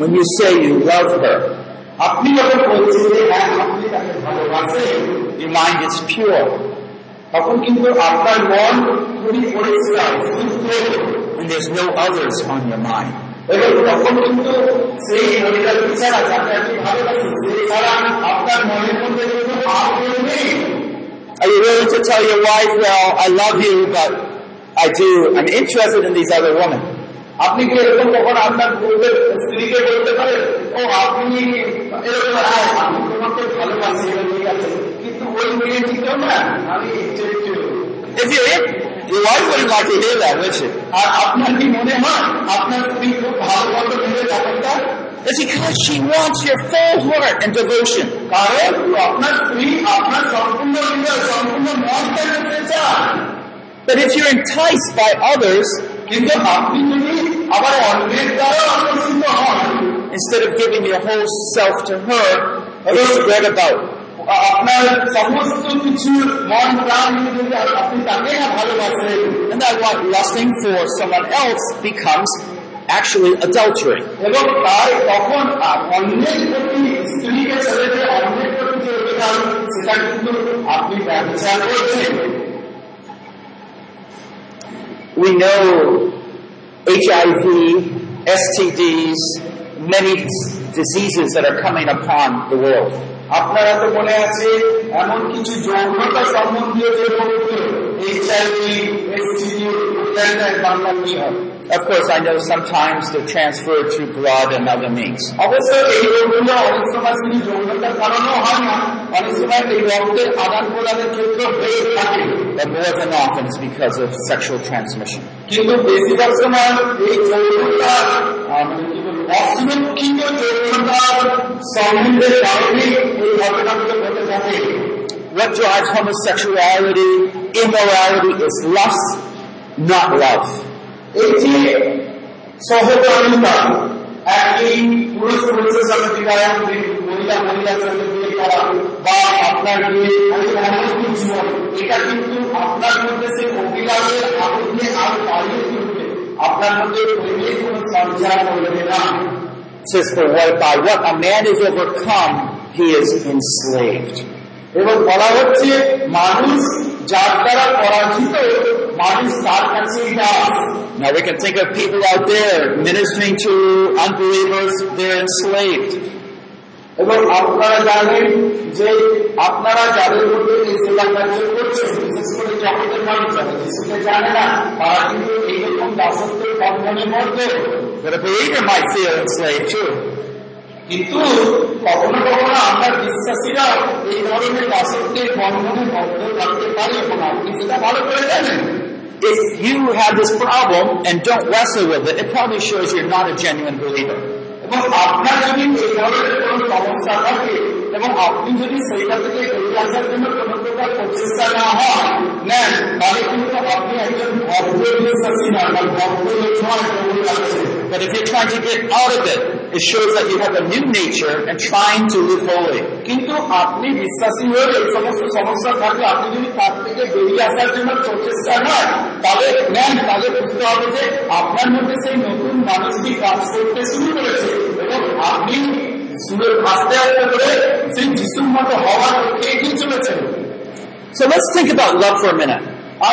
When you say you love her, your mind is pure. And there's no others on your mind. তখন কিন্তু সেই মহিলার বিচার আছে আপনি ভালোবাসেন, এছাড়া আপনার মনের মধ্যে কিন্তু আর কেউ নেই। Are you willing to tell your wife, well, I love you, but I do, I'm interested in these other women? আপনি কি এরকম কখন আপনার পূর্বের স্ত্রীকে বলতে পারেন, ও আপনি এরকম আর আমি তোমাকে ভালোবাসি, ঠিক আছে, কিন্তু ওই মেয়ে ঠিক না আমি ইচ্ছা। Your wife wouldn't like to hear that, would she? It's because she wants your full heart and devotion. But if you're enticed by others, instead of giving your whole self to her, it's spread about. আপনার সমস্ত কিছু মন প্রাণ আপনি তাকে না ভালোবাসেন, এবং তাই তখন অন্যের প্রতি স্ত্রীকে ছেড়ে যে অন্যের প্রতি যে অধিকার সেটা কিন্তু আপনি ব্যবসা করছেন। We know H I V, S T Ds, many diseases that are coming upon the world. আপনারা তো মনে আছে এমন কিছু যৌনতা সম্বন্ধীয় যে রোগগুলো এইচআইভি এসটিডি ইত্যাদি বাংলাদেশে হয়। Of course, I know sometimes they're transferred through blood and other means. অবশ্যই এই রোগগুলো অনেক সময় শুধু যৌনতার কারণেও হয় না, অনেক সময় এই রক্তের আদান প্রদানের ক্ষেত্রে হয়ে থাকে। But more than often it's because of sexual transmission. কিন্তু বেশিরভাগ সময় এই যৌনতা অসুরক্ষিত যৌনতার সম্বন্ধের কারণে এই ঘটনাগুলো ঘটে থাকে। What drives homosexuality, immorality is lust, not love. এই যে সহকারিতা একই পুরুষ পুরুষের সাথে বিবাহ, মহিলা মহিলার সাথে বিয়ে করা বা আপনার বিয়ে অনেক কিছু এটা কিন্তু আপনার মধ্যে সেই অভিলাষের আপনি আর পালিয়ে চলবে, আপনার মধ্যে প্রেমের কোন সঞ্চার করবে না। By what a man is overcome, he is enslaved. এবং বলা হচ্ছে মানুষ যার দ্বারা পরাজিত মানুষ তার কাছেই Das. Now we can think of people out there ministering to unbelievers, they're enslaved. এবং আপনারা জানেন যে আপনারা যাদের মধ্যে এই সেবা কার্য করছেন বিশেষ করে জগতের মানুষ যারা যিশুকে জানে না তারা কিন্তু এইরকম দাসত্বের বন্ধনের মধ্যে কিন্তু কখনো কখনো আমরা বিশ্বাসীরা এই ধরনের দাসত্বের বন্ধনে বদ্ধ থাকতে পারি এবং আপনি সেটা ভালো করে জানেন। If you have this problem and don't wrestle with it, it probably shows you're not a genuine believer. এবং আপনার যদি এই ধরনের কোনো সমস্যা থাকে এবং আপনি যদি সেইটা থেকে বেরিয়ে আসার জন্য কোনো প্রকার প্রচেষ্টা না হয় নেন তাহলে কিন্তু আপনি একজন অবিশ্বাসী না, অবিশ্বাসী। But if you're trying to get out of it, it shows that you have a new nature and trying to live holy. কিন্তু আপনি বিশ্বাসী হয়ে এই সমস্ত সমস্যা থাকলে আপনি যদি তার থেকে বেরিয়ে আসার জন্য প্রচেষ্টা নয় তাহলে নেন তাহলে বুঝতে হবে যে আপনার মধ্যে সেই নতুন মানুষটি কাজ করতে শুরু করেছে এবং আপনি আস্তে আস্তে করে সেই যিশুর মতো হওয়ার এগিয়ে চলেছেন। So let's think about love for a minute.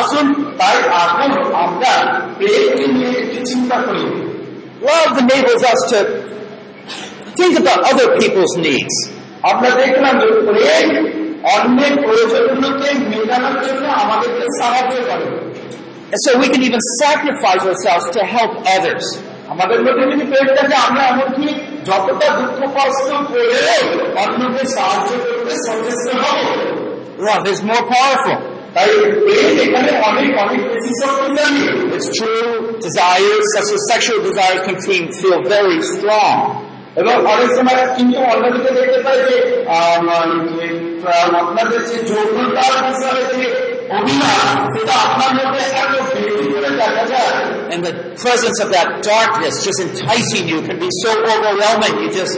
আসুন তাই এখন আমরা প্রেমকে নিয়ে একটু চিন্তা করি। Love enables us to think about other people's needs. আমরা দেখলাম যে প্রেম অন্যের প্রয়োজনগুলোকে মেটানোর জন্য আমাদেরকে সাহায্য করে। So we can even sacrifice ourselves to help others. আমাদের মধ্যে যদি প্রেম থাকে আমরা এমনকি যতটা দুঃখ কষ্ট পেলেও অন্যকে সাহায্য করতে সচেষ্ট হব। Love is more powerful. Its true desires, such as sexual desires, can feel very strong. এবং অনেক সময় কিন্তু অন্যদিকে দেখতে পাই যে আপনাদের যে যৌনতার বিষয়ে যে অভিমান সেটা আপনার মধ্যে এত বেশি করে দেখা যায়। And the presence of that darkness just enticing you can be so overwhelming, you just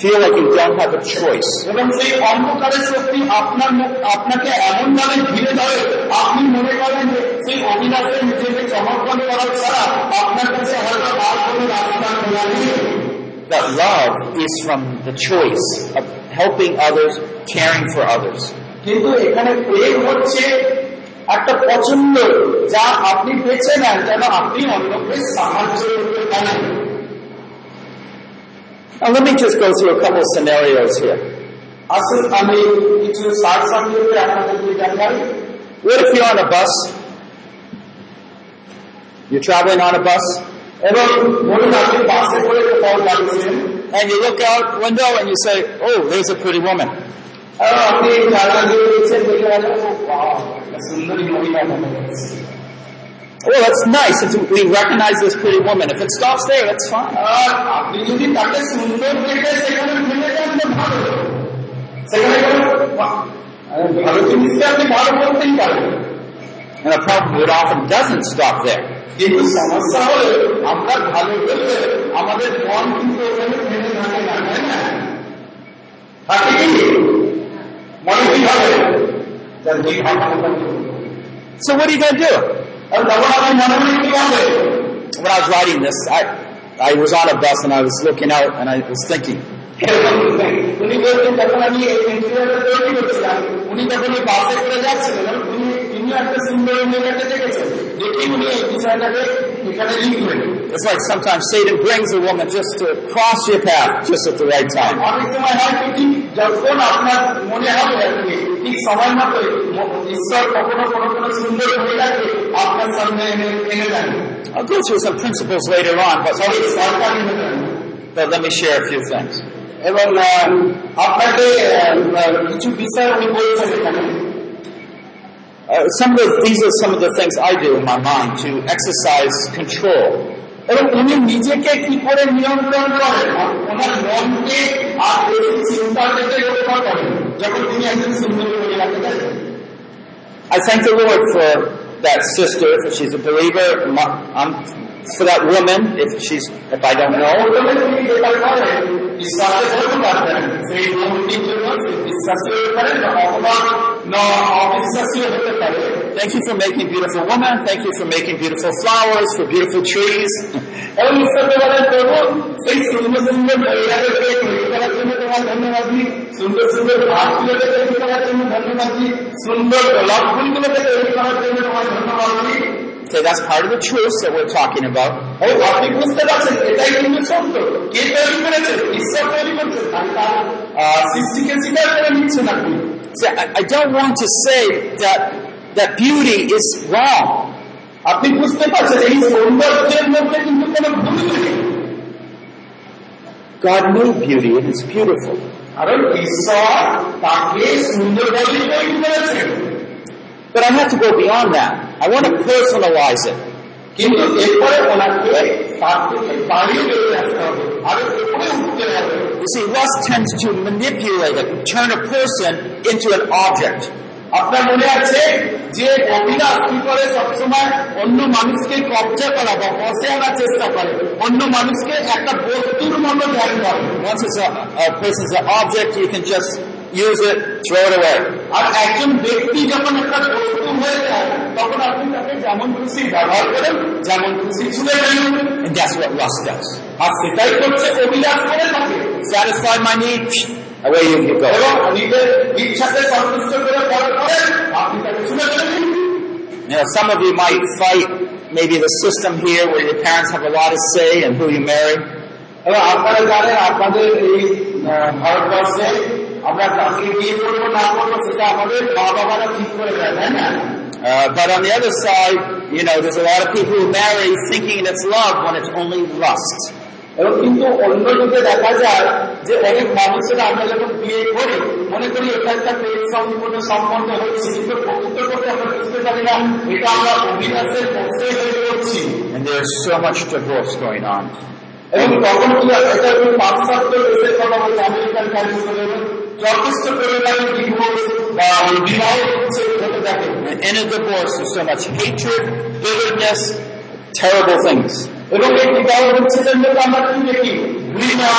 feel like you don't have a choice. এবং সেই অন্ধকারের শক্তি আপনার আপনাকে এমনভাবে ঘিরে ধরে আপনি মনে করেন যে সেই অভিনাশে নিজেকে সমর্পণ করা ছাড়া আপনার কাছে হয়তো আর কোনো রাস্তা খোলা নেই। That love is from the choice of helping others, caring for others. কিন্তু এখানে প্রেম হচ্ছে একটা পছন্দ যা আপনি বেছে নেন যেন আপনি অন্যকে সাহায্য করতে পারেন। Let me just go through a couple of scenarios here. আসলে আমি কিছু সার্সংক্ষেপে আপনাদের দেখাই। What if you're on a bus? You're traveling on a bus. এবং ধরুন আপনি বাসে করে কোথাও যাচ্ছেন and you look out window and you say, oh, there's a pretty woman. আর আপনি জানলা দিয়ে দেখছেন দেখে বলেন, বাহ, একটা সুন্দরী মহিলা মনে হচ্ছে। Oh, that's nice. It's, we recognize this pretty woman. If it stops there, that's fine. আপনি যদি তাকে সুন্দর দেখে সেখানে ফেলে দেন তো ভালো। সেখানে ভালো জিনিসটা আপনি ভালো করতেই পারেন। And the problem, it often doesn't stop there. কিন্তু সমস্যা হলে আমরা ভালো করলে আমাদের মন কিন্তু ওখানে ফেলে থাকে না, তাই না? থাকে কি মনে কি হবে? So what are you going to do? When I was writing this, I, I was on a bus and I was looking out and I was thinking. উনি বলছেন যখন আমি তৈরি করছিলাম উনি যখন বাসে করে যাচ্ছিলেন It's like sometimes Satan brings a woman just to cross your path just at the right time. I'll go through some principles later on, but, but let me share a few things. Uh, some of the, these are some of the things I do in my mind to exercise control. এবং উনি নিজেকে কি করে নিয়ন্ত্রণ করেন, ওনার মনকে আর বেশি চিন্তা করতে রক্ষা করেন যখন তিনি একজন সুন্দরী মহিলাকে দেখেন। I thank the Lord for that sister, if she's a believer, I'm, for that woman, if she's, if I don't know. বিশ্বাসের জন্য পারেন সেই মহিলাটির জন্য বিশ্বাসের করেন অথবা No, thank you for making beautiful women. Thank you for making beautiful flowers, for beautiful trees. So that's part of the truth that we're talking about. Uh, So I, I don't want to say that that beauty is wrong. আপনি বুঝতে পারছেন এই সৌন্দর্যের মধ্যে কিন্তু কোনো ভুল নেই। God knew beauty and it's beautiful. আরে ঈশ্বর তাকে সুন্দর বলে তৈরি করেছেন। But I have to go beyond that. I want to personalize it. কিন্তু এরপরে ওনাকে তার থেকে বাড়িয়ে বেরিয়ে আসতে হবে। আরো উপরে উঠতে হবে। You see, lust tends to manipulate it, turn a person into an object. আপনার মনে আছে যে অভিনাশ কি করে সবসময় অন্য মানুষকে কবজা করা বা বসে আনার চেষ্টা করে, অন্য মানুষকে একটা বস্তুর মতো ধ্যান করে। Once it's a, a person's an object, you can just use it, throw it away. আর একজন ব্যক্তি যখন একটা বস্তু হয়ে যায় তখন আপনি তাকে যেমন খুশি ব্যবহার করেন, যেমন খুশি ছুঁড়ে ফেলেন। And that's what lust does. আর সেটাই করছে অভিনাশ করে থাকে। Satisfy my need. Away you can go. Now, some of you might fight maybe the system here where your parents have a lot of say in who you marry. Uh, but on the other side, you know, there's a lot of people who marry thinking it's love when it's only lust. এবং কিন্তু অন্যদিকে দেখা যায় যে অনেক মানুষেরা আমরা যখন বিয়ে করি মনে করি এটা একটা প্রেম সম্পূর্ণ সম্পর্ক হচ্ছে, কিন্তু প্রকৃতপক্ষে আমরা বুঝতে পারি না এটা আমরা অভিনাশের মধ্যে হয়ে পড়ছি। And there is so much divorce going on. এবং তখন কিন্তু এটা একটু পাশ্চাত্য দেশের কথা বলি, আমেরিকান কান্ট্রিগুলো যথেষ্ট পরিমাণে ডিভোর্স বা বিবাহ হচ্ছে এটা দেখে। And in a divorce there's so much hatred, bitterness, terrible things. এবং এই বিবাহ হচ্ছে জন্য আমরা কি দেখি? ঘৃণা,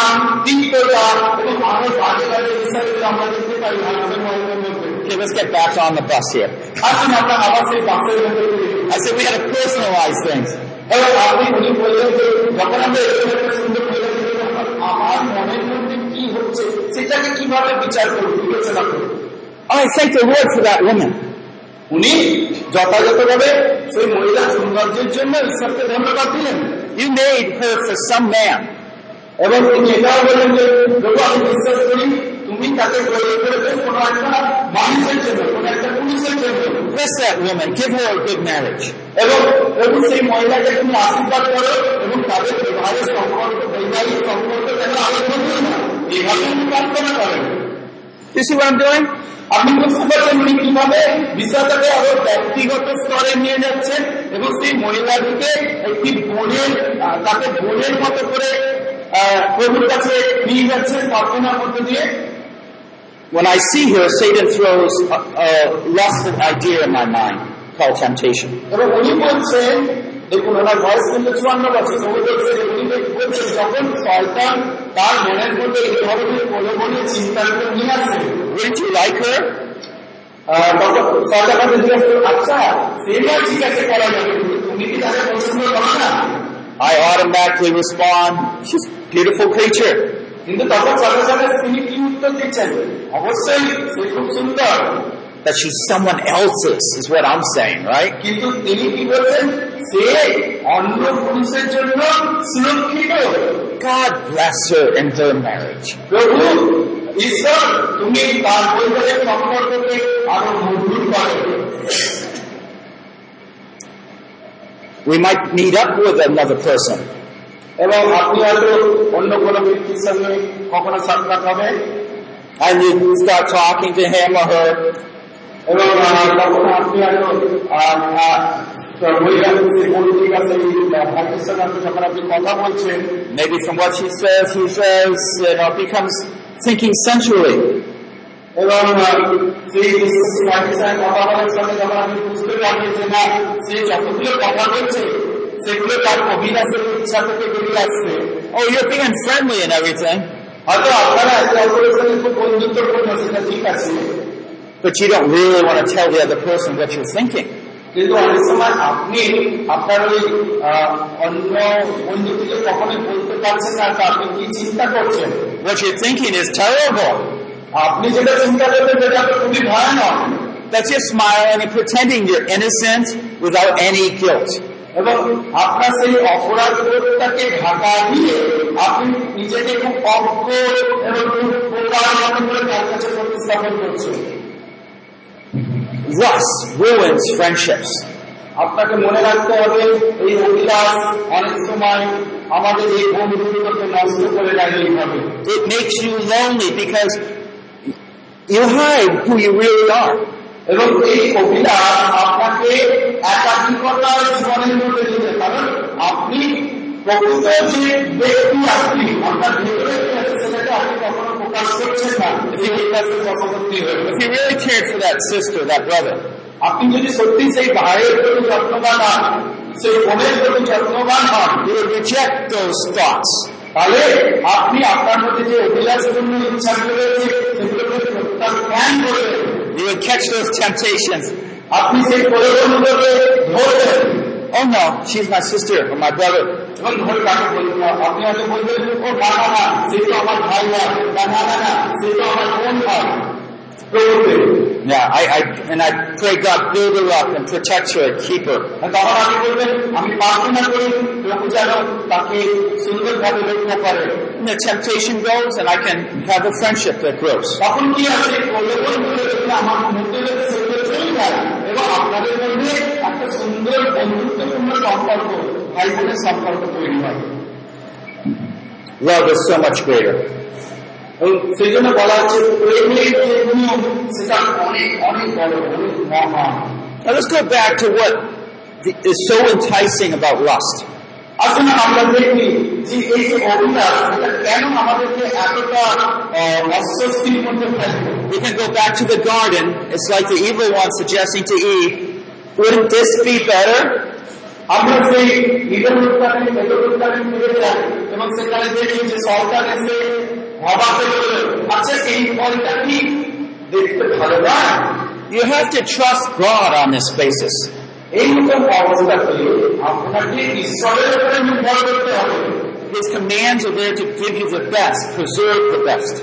তীব্রতা এবং আরো বাজে বাজে বিষয় আমরা দেখতে পাই আমাদের মধ্যে। Okay, let's get back on the bus here. আসুন আমরা আবার সেই বাসের মধ্যে ফিরে যাই। I said we had to personalize things. এবং আপনি উনি বললেন যে যখন আমরা এরকম একটা সুন্দর পরিবেশে আমার মনের মধ্যে কি হচ্ছে সেটাকে কিভাবে বিচার করবো বিবেচনা করবো। I thank the Lord for that woman. উনি যথাযথভাবে সেই মহিলা সৌন্দর্যের জন্য ঈশ্বরকে ধন্যবাদ দিলেন। You made her for some man. এবং তিনি এটাও বললেন যে প্রভু আমি বিশ্বাস করি তুমি তাকে গ্রহণ করেছেন কোনো একটা মানুষের জন্য, কোনো একটা পুরুষের জন্য। Bless that woman, give her a good marriage. এবং প্রভু সেই মহিলাকে তুমি আশীর্বাদ করো এবং তাদের বিবাহের সম্পর্ক বৈবাহিক সম্পর্ক যেন আলোচনা করো না, এইভাবে প্রার্থনা করেন। You see what I'm doing? আপনি বুঝতে পারছেন উনি কিভাবে বিষয়টাকে আরো ব্যক্তিগত স্তরে নিয়ে যাচ্ছেন এবং সেই মহিলাটিকে একটি বোনের তাকে বোনের মতো করে প্রভুর কাছে নিয়ে যাচ্ছে প্রার্থনার মধ্য দিয়ে। When I see her, Satan throws a, a lustful idea in my mind called temptation. এবং উনি বলছেন দেখুন ওনার বয়স কিন্তু চুয়ান্ন বছর, উনি বলছেন উনি বলছেন যখন শয়তান তার মনের মধ্যে এই ধরনের প্রলোভনীয় চিন্তাগুলো নিয়ে আসে আচ্ছা সেটা ঠিক আছে করা যাবে, তুমি কি তাকে পছন্দ করো না? I automatically respond, she's a beautiful creature. কিন্তু তখন সাথে সাথে তিনি কি উত্তর দিচ্ছেন? অবশ্যই সে খুব সুন্দর। That she's someone else's is what I'm saying, right? কিন্তু তিনি কি বলছেন? সে অন্য পুরুষের জন্য সুরক্ষিত। God bless her in her marriage. প্রভু ঈশ্বর তুমি তার পরিবারের সম্পর্ককে আরো মজবুত করো। We might meet up with another person. এবং আপনি হয়তো অন্য কোনো ব্যক্তির সঙ্গে কখনো সাক্ষাৎ হবে। And you start talking to him or her. এবং তখন আপনি হয়তো মহিলার সঙ্গে আপনি যখন আপনি কথা বলছেন Maybe from what she says, he says, you know, becomes thinking sensually. এবং সেই পাকিস্তানের কথা বলার সাথে যখন আমি বুঝতে পারি যে না সে যতগুলো কথা বলছে সেগুলো তার অভিলাষের ইচ্ছা থেকে বেরিয়ে আসছে। Oh, you're being friendly and everything. হয়তো আপনারা খুব বন্ধুত্বপূর্ণ, সেটা ঠিক আছে। But you don't really want to tell the other person what you're thinking. কিন্তু অনেক সময় আপনি আপনার ওই অন্য বন্ধুটিকে কখনোই বলতে পারছেন না আপনি কি চিন্তা করছেন। What you're thinking is terrible. আপনি যেটা চিন্তা করবেন সেটা খুবই ভয়ানক। That's your smile and you're pretending you're innocent without any guilt. এবং আপনার সেই অপরাধবোধটাকে ঢাকা দিয়ে আপনি নিজেকে খুব অজ্ঞ এবং খুব প্রতারণা করে তার কাছে উপস্থাপন করছেন। Lust ruins friendships. আপনাকে মনে রাখতে হবে এই অভিলাষ অনেক সময় আমাদের এই বন্ধুত্বকে নষ্ট করে দেয়। এইভাবে It makes you lonely because you hide who you really are. এবং এই অভিলাষ আপনাকে একাকিত্বের জীবনের মধ্যে নিয়ে যায়, কারণ আপনি প্রকৃত যে ব্যক্তি আপনি আপনার ভিতরে কি আছে সেটাকে আপনি কখনো প্রকাশ করছেন না। If you really cared for that sister, that brother, আপনি যদি সত্যি সেই ভাইয়ের প্রতি যত্নবান হন, সেই বোনের প্রতি যত্নবান হন, you will reject those thoughts. তাহলে আপনি আপনার মধ্যে যে অভিলাষপূর্ণ ইচ্ছাগুলো রয়েছে সেগুলোকে ত্যাগ করবেন। You will catch those temptations. আপনি সেই প্রলোভনগুলোকে ধরবেন। Oh no, she's my sister or my brother. এবং ধরে কাকে বলবেন না, আপনি হয়তো বলবেন ও না না না সে তো আমার ভাই না, না না না সে তো আমার বোন হয়। Yeah, I, I, and I pray God build her up and protect her and keep her. তখন আমি বলবেন আমি প্রার্থনা করি প্রভু যেন তাকে সুন্দরভাবে রক্ষা করে। The temptation goes and I can have a friendship that grows. তখন কি আছে প্রলোভনগুলো যখন আমার মধ্যে থেকে চলে যায় এবং আপনাদের মধ্যে একটা সুন্দর বন্ধুত্বপূর্ণ সম্পর্ক ভাই বোনের সম্পর্ক তৈরি হয়। Love is so much greater. এবং সেই জন্য বলা হচ্ছে সেটা অনেক অনেক বড় মহান। Now let's go back to what the, is so enticing about lust. আসলে আমরা দেখি যে এই যে অভিলাষ কেন আমাদেরকে এতটা অস্বস্তির মধ্যে ফেলে। We can go back to the garden. It's like the evil one suggesting to Eve, wouldn't this be better? আমরা সেই নিরবতাকে নিরবতাকে ফিরে যাই এবং সেখানে দেখি যে সরকার এসে অবাক হয়ে আচ্ছা এই ফলটা কি দেখতে ভালো না? You have to trust God on this basis. His commands are there to give you the best, preserve the best.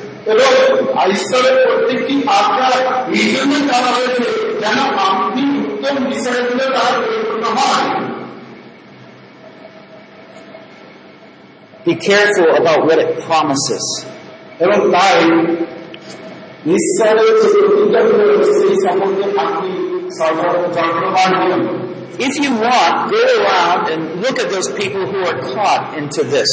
Be careful about what it promises. If you want, go around and look at those people who are caught into this.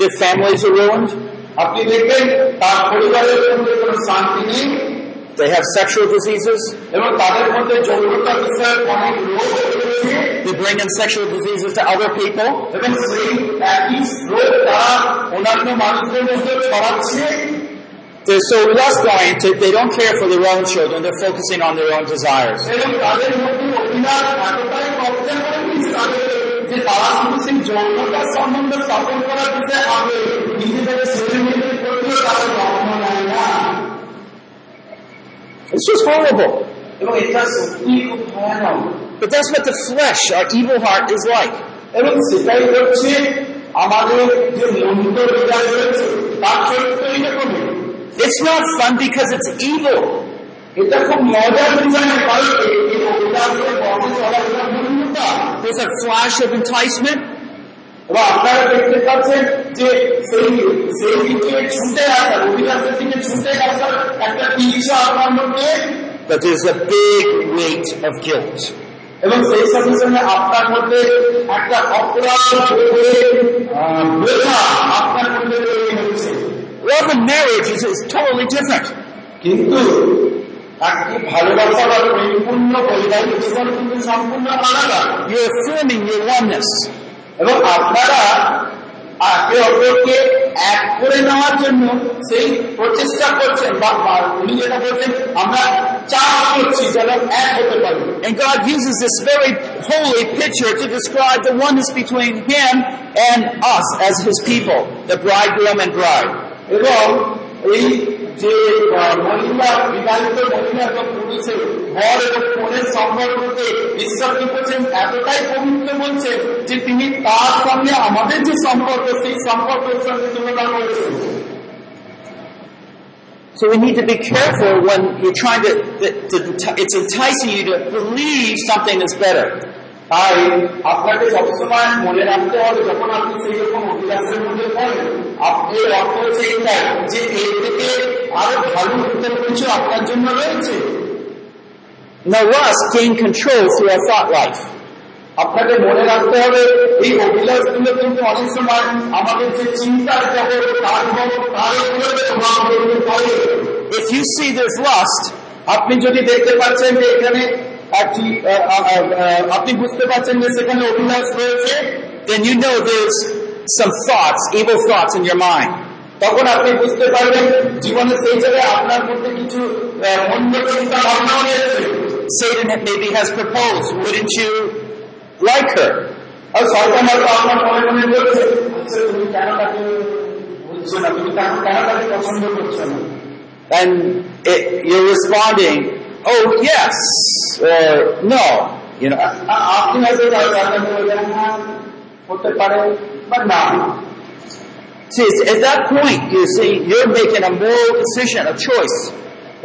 Their families are ruined. They have sexual diseases. They bring in sexual diseases to other people. They're so lust-oriented, they don't care for their own children. They're focusing on their own desires. It's just horrible. But that's what the flesh, our evil heart, is like. It's not fun because it's evil. There's a flash of enticement. আপনারা দেখতে পাচ্ছেন যে সেই সেই দিকে ছুটে আসার অভিলাষের দিকে ছুটে আসার একটা ইচ্ছা আপনার মধ্যে এবং সেই সাথে সাথে আপনার মধ্যে একটা অপরাধ বোঝা আপনার মধ্যে হচ্ছে। কিন্তু একটি ভালোবাসা বা পরিপূর্ণ বৈবাহিক জীবন কিন্তু সম্পূর্ণ আলাদা। এবং আপনারা একে অপরকে এক করে নেওয়ার জন্য সেই প্রচেষ্টা করছেন বা উনি যেটা বলছেন আমরা চাপ করছি যেন এক হতে পারি। And God uses this very holy picture to describe the oneness between Him and us as His people, the bridegroom and bride. এবং এই যে মহিলা বিবাহিত মহিলা এবং পুরুষের বর এবং কনের সম্পর্ককে ঈশ্বর কি করছেন এতটাই পবিত্র বলছেন যে তিনি তার সঙ্গে আমাদের যে সম্পর্ক সেই সম্পর্কের সঙ্গে তুলনা করেছেন। So we need to be careful when you're trying to, to, to it's enticing you to believe something is better. তাই আপনাকে সবসময় মনে রাখতে হবে যখন আপনি সেই রকম অভিলাষের মধ্যে পড়েন আপনি অর্থ সেইটাই যে এর থেকে আরো ভালো উত্তর কিছু আপনার জন্য রয়েছে। Now lust gain control through our thought life. আপনাকে মনে রাখতে হবে এই অভিলাষগুলো কিন্তু অনেক সময় আমাদের যে চিন্তার জগৎ তার তার প্রভাব করতে পারে। If you see this lust, আপনি যদি দেখতে পাচ্ছেন যে এখানে আপনি বুঝতে পারছেন যে সেখানে অভিলাষ রয়েছে then you know there's some thoughts, evil thoughts in your mind. তখন আপনি বুঝতে পারবেন জীবনে সেই জায়গায় আপনার মধ্যে কিছু মন্দ চিন্তা ভাবনা রয়েছে। Satan maybe has proposed, wouldn't you like her? আর শয়তান হয়তো আপনার মনে মনে বলছে আচ্ছা তুমি কেন তাকে বুঝছো না তুমি কেন তাকে পছন্দ করছো না। And it, you're responding oh yes or no, you know aapne aise kaam karna hote pare but na see at that point you see you're making a moral decision, a choice.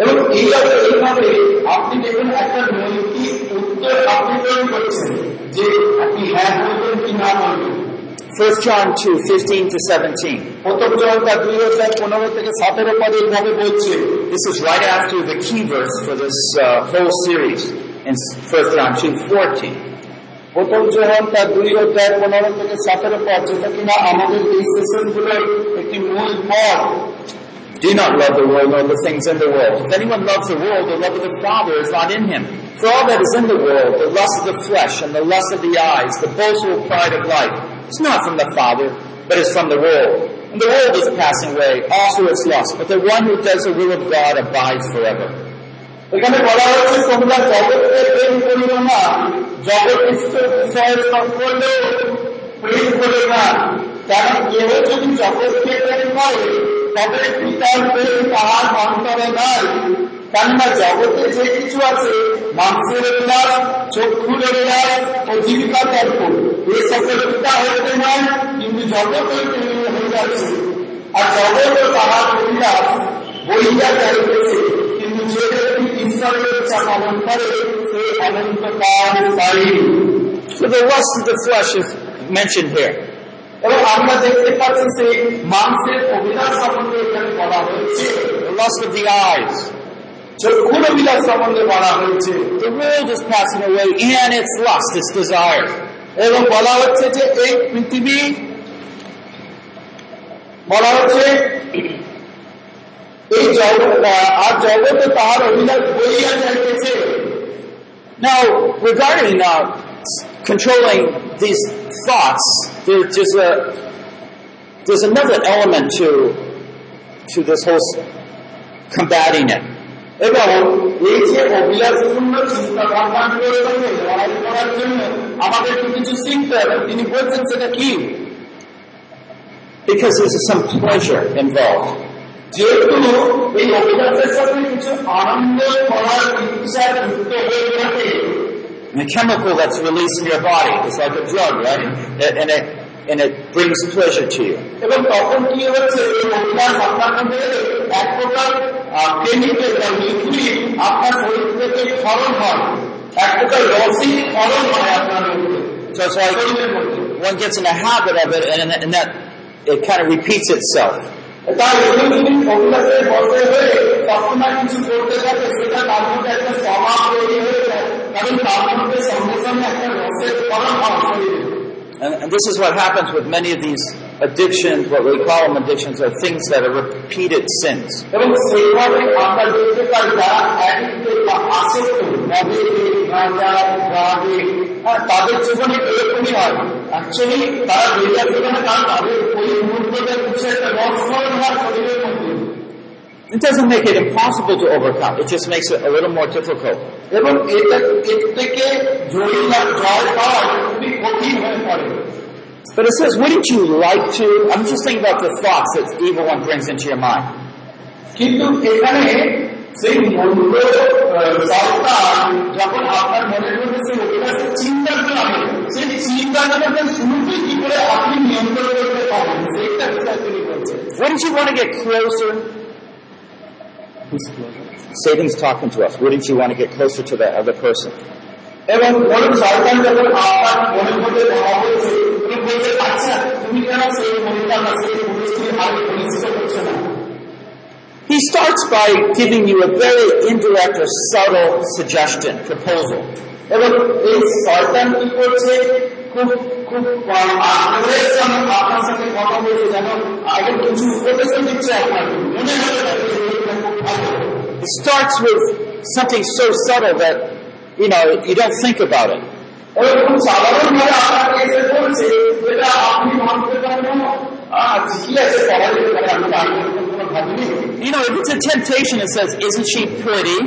এবং এই এইভাবে আপনি দেখুন একটা নৈতিক উত্তর আপনি তৈরি করছেন যে আপনি হ্যাঁ বলবেন কি না বলবেন। First John two fifteen to seventeen. This is right after the key verse for this uh, whole series in First John two fourteen. প্রথম যখন তার দুই অধ্যায় পনেরো থেকে সতেরো পদ, যেটা কিনা আমাদের এই সেশনগুলোর একটি মূল পদ। Do not love the world nor the things in the world. If anyone loves the world, the love of the Father is not in him. For all that is in the world, the lust of the flesh and the lust of the eyes, the boastful pride of life, is not from the Father, but is from the world. And the world is passing away, also its lust, but the one who does the will of God abides forever. এখানে বলা হচ্ছে, তোমরা জগতের প্রেম করিও না, জগৎ বিষয়ের সকলে প্রেম করিও না, কারণ কেহ যদি জগৎকে প্রেম করে তবে পিতার প্রেম তাহার অন্তরে নাই। কেননা জগতে যে কিছু আছে, মাংসের বিলাস, চক্ষুর বিলাস ও জীবিকা তর্ক, এ সকল পিতা হইতে নয়, কিন্তু জগতের প্রেম হইয়াছে। আর জগৎ ও তাহার বিলাস বহিয়া যাইতেছে, কিন্তু যে ঈশ্বরের ইচ্ছা পালন করে সে অনন্তকালী। So the lust of the flesh is mentioned here. এবং আমরা দেখতে পাচ্ছি সেই মাংসের অভিলাষ সম্বন্ধে এখানে বলা হয়েছে। The lust of the eyes. চক্ষুর অভিলাষ সম্বন্ধে বলা হয়েছে। The world is passing away and its lust, its desire. এবং বলা হচ্ছে যে এই পৃথিবী, বলা হচ্ছে এই জগৎ আর জগতে তাহার অভিলাষ বইয়া যাইতেছে। Now, regarding now, controlling these thoughts, there, there's a there's another element to to this whole combating it. এবং এই যে অভিলাষপূর্ণ চিন্তা ভাবনাগুলোর সঙ্গে লড়াই করার জন্য আমাদের কিছু চিন্তা, তিনি বলছেন সেটা কি? Because there's some pleasure involved. যেহেতু এই অভিলাষের সাথে কিছু আনন্দ করার ইচ্ছা যুক্ত হয়ে থাকে। The chemical that's released in your body is like a drug, right? And it and it brings pleasure to you. এবং তখন কি হচ্ছে, এই অভিলাষ আপনার মধ্যে এক প্রকার কেমিক্যাল বা নিউক্লিক আপনার শরীর থেকে ক্ষরণ হয়, এক প্রকার রসিক ক্ষরণ হয় আপনার মধ্যে। One gets in a habit of it, and, and that it kind of repeats itself. তার যদি অভিলাষের বসে হয়ে তখন না কিছু করতে থাকে, সেটা তার মধ্যে একটা স্বভাব তৈরি হয়ে যায়, কারণ তার মধ্যে সঙ্গে সঙ্গে একটা রসের পরম অবস্থিত। And this is what happens with many of these addictions, what we call them addictions, are things that are repeated sins. এবং সেইভাবে আমরা দেখতে পাই যারা অ্যাডিক্ট বা আসক্ত, মদে, গাঁজায়, ড্রাগে, আর তাদের জীবনে এরকমই হয়। অ্যাকচুয়ালি তারা বেরিয়ে আসে না, কারণ তাদের ওই মুহূর্তটা কিছু একটা রসভরা হয় শরীরের মধ্যে। It doesn't make it impossible to overcome. It just makes it a little more difficult. এবং এটা থেকে জয় লাভ করা খুবই কঠিন হয়ে পড়ে। But it says, wouldn't you like to? I'm just thinking about the thoughts that the evil one brings into your mind. কিন্তু এখানে সেই মন্দ সত্তা যখন আপনার মনের মধ্যে সেই অভিলাষের চিন্তা করে, সেই চিন্তাটাকে শুরুতে কি করে আপনি নিয়ন্ত্রণ করতে পারেন, সেটা বিষয় তিনি বলছেন। Wouldn't you want to get closer? Satan's talking to us. Wouldn't you want to get closer to that other person? এবং বড় শয়তান যখন আপনার মনের মধ্যে ধাওয়া করছে, তুমি বলতে আচ্ছা তুমি কেন সেই মনটা সেই বস্তুর আগে পরিচিত করছ না? He starts by giving you a very indirect or subtle suggestion, proposal. এবং এই শয়তান কি করছে, খুব খুব আগ্রহের সঙ্গে আপনার সাথে কথা বলছে, যেন আগে কিছু উপদেশ দিচ্ছে আপনাকে, মনে হয়। It starts with something so subtle that, you know, you don't think about it. You know, if it's a temptation, it says, isn't she pretty?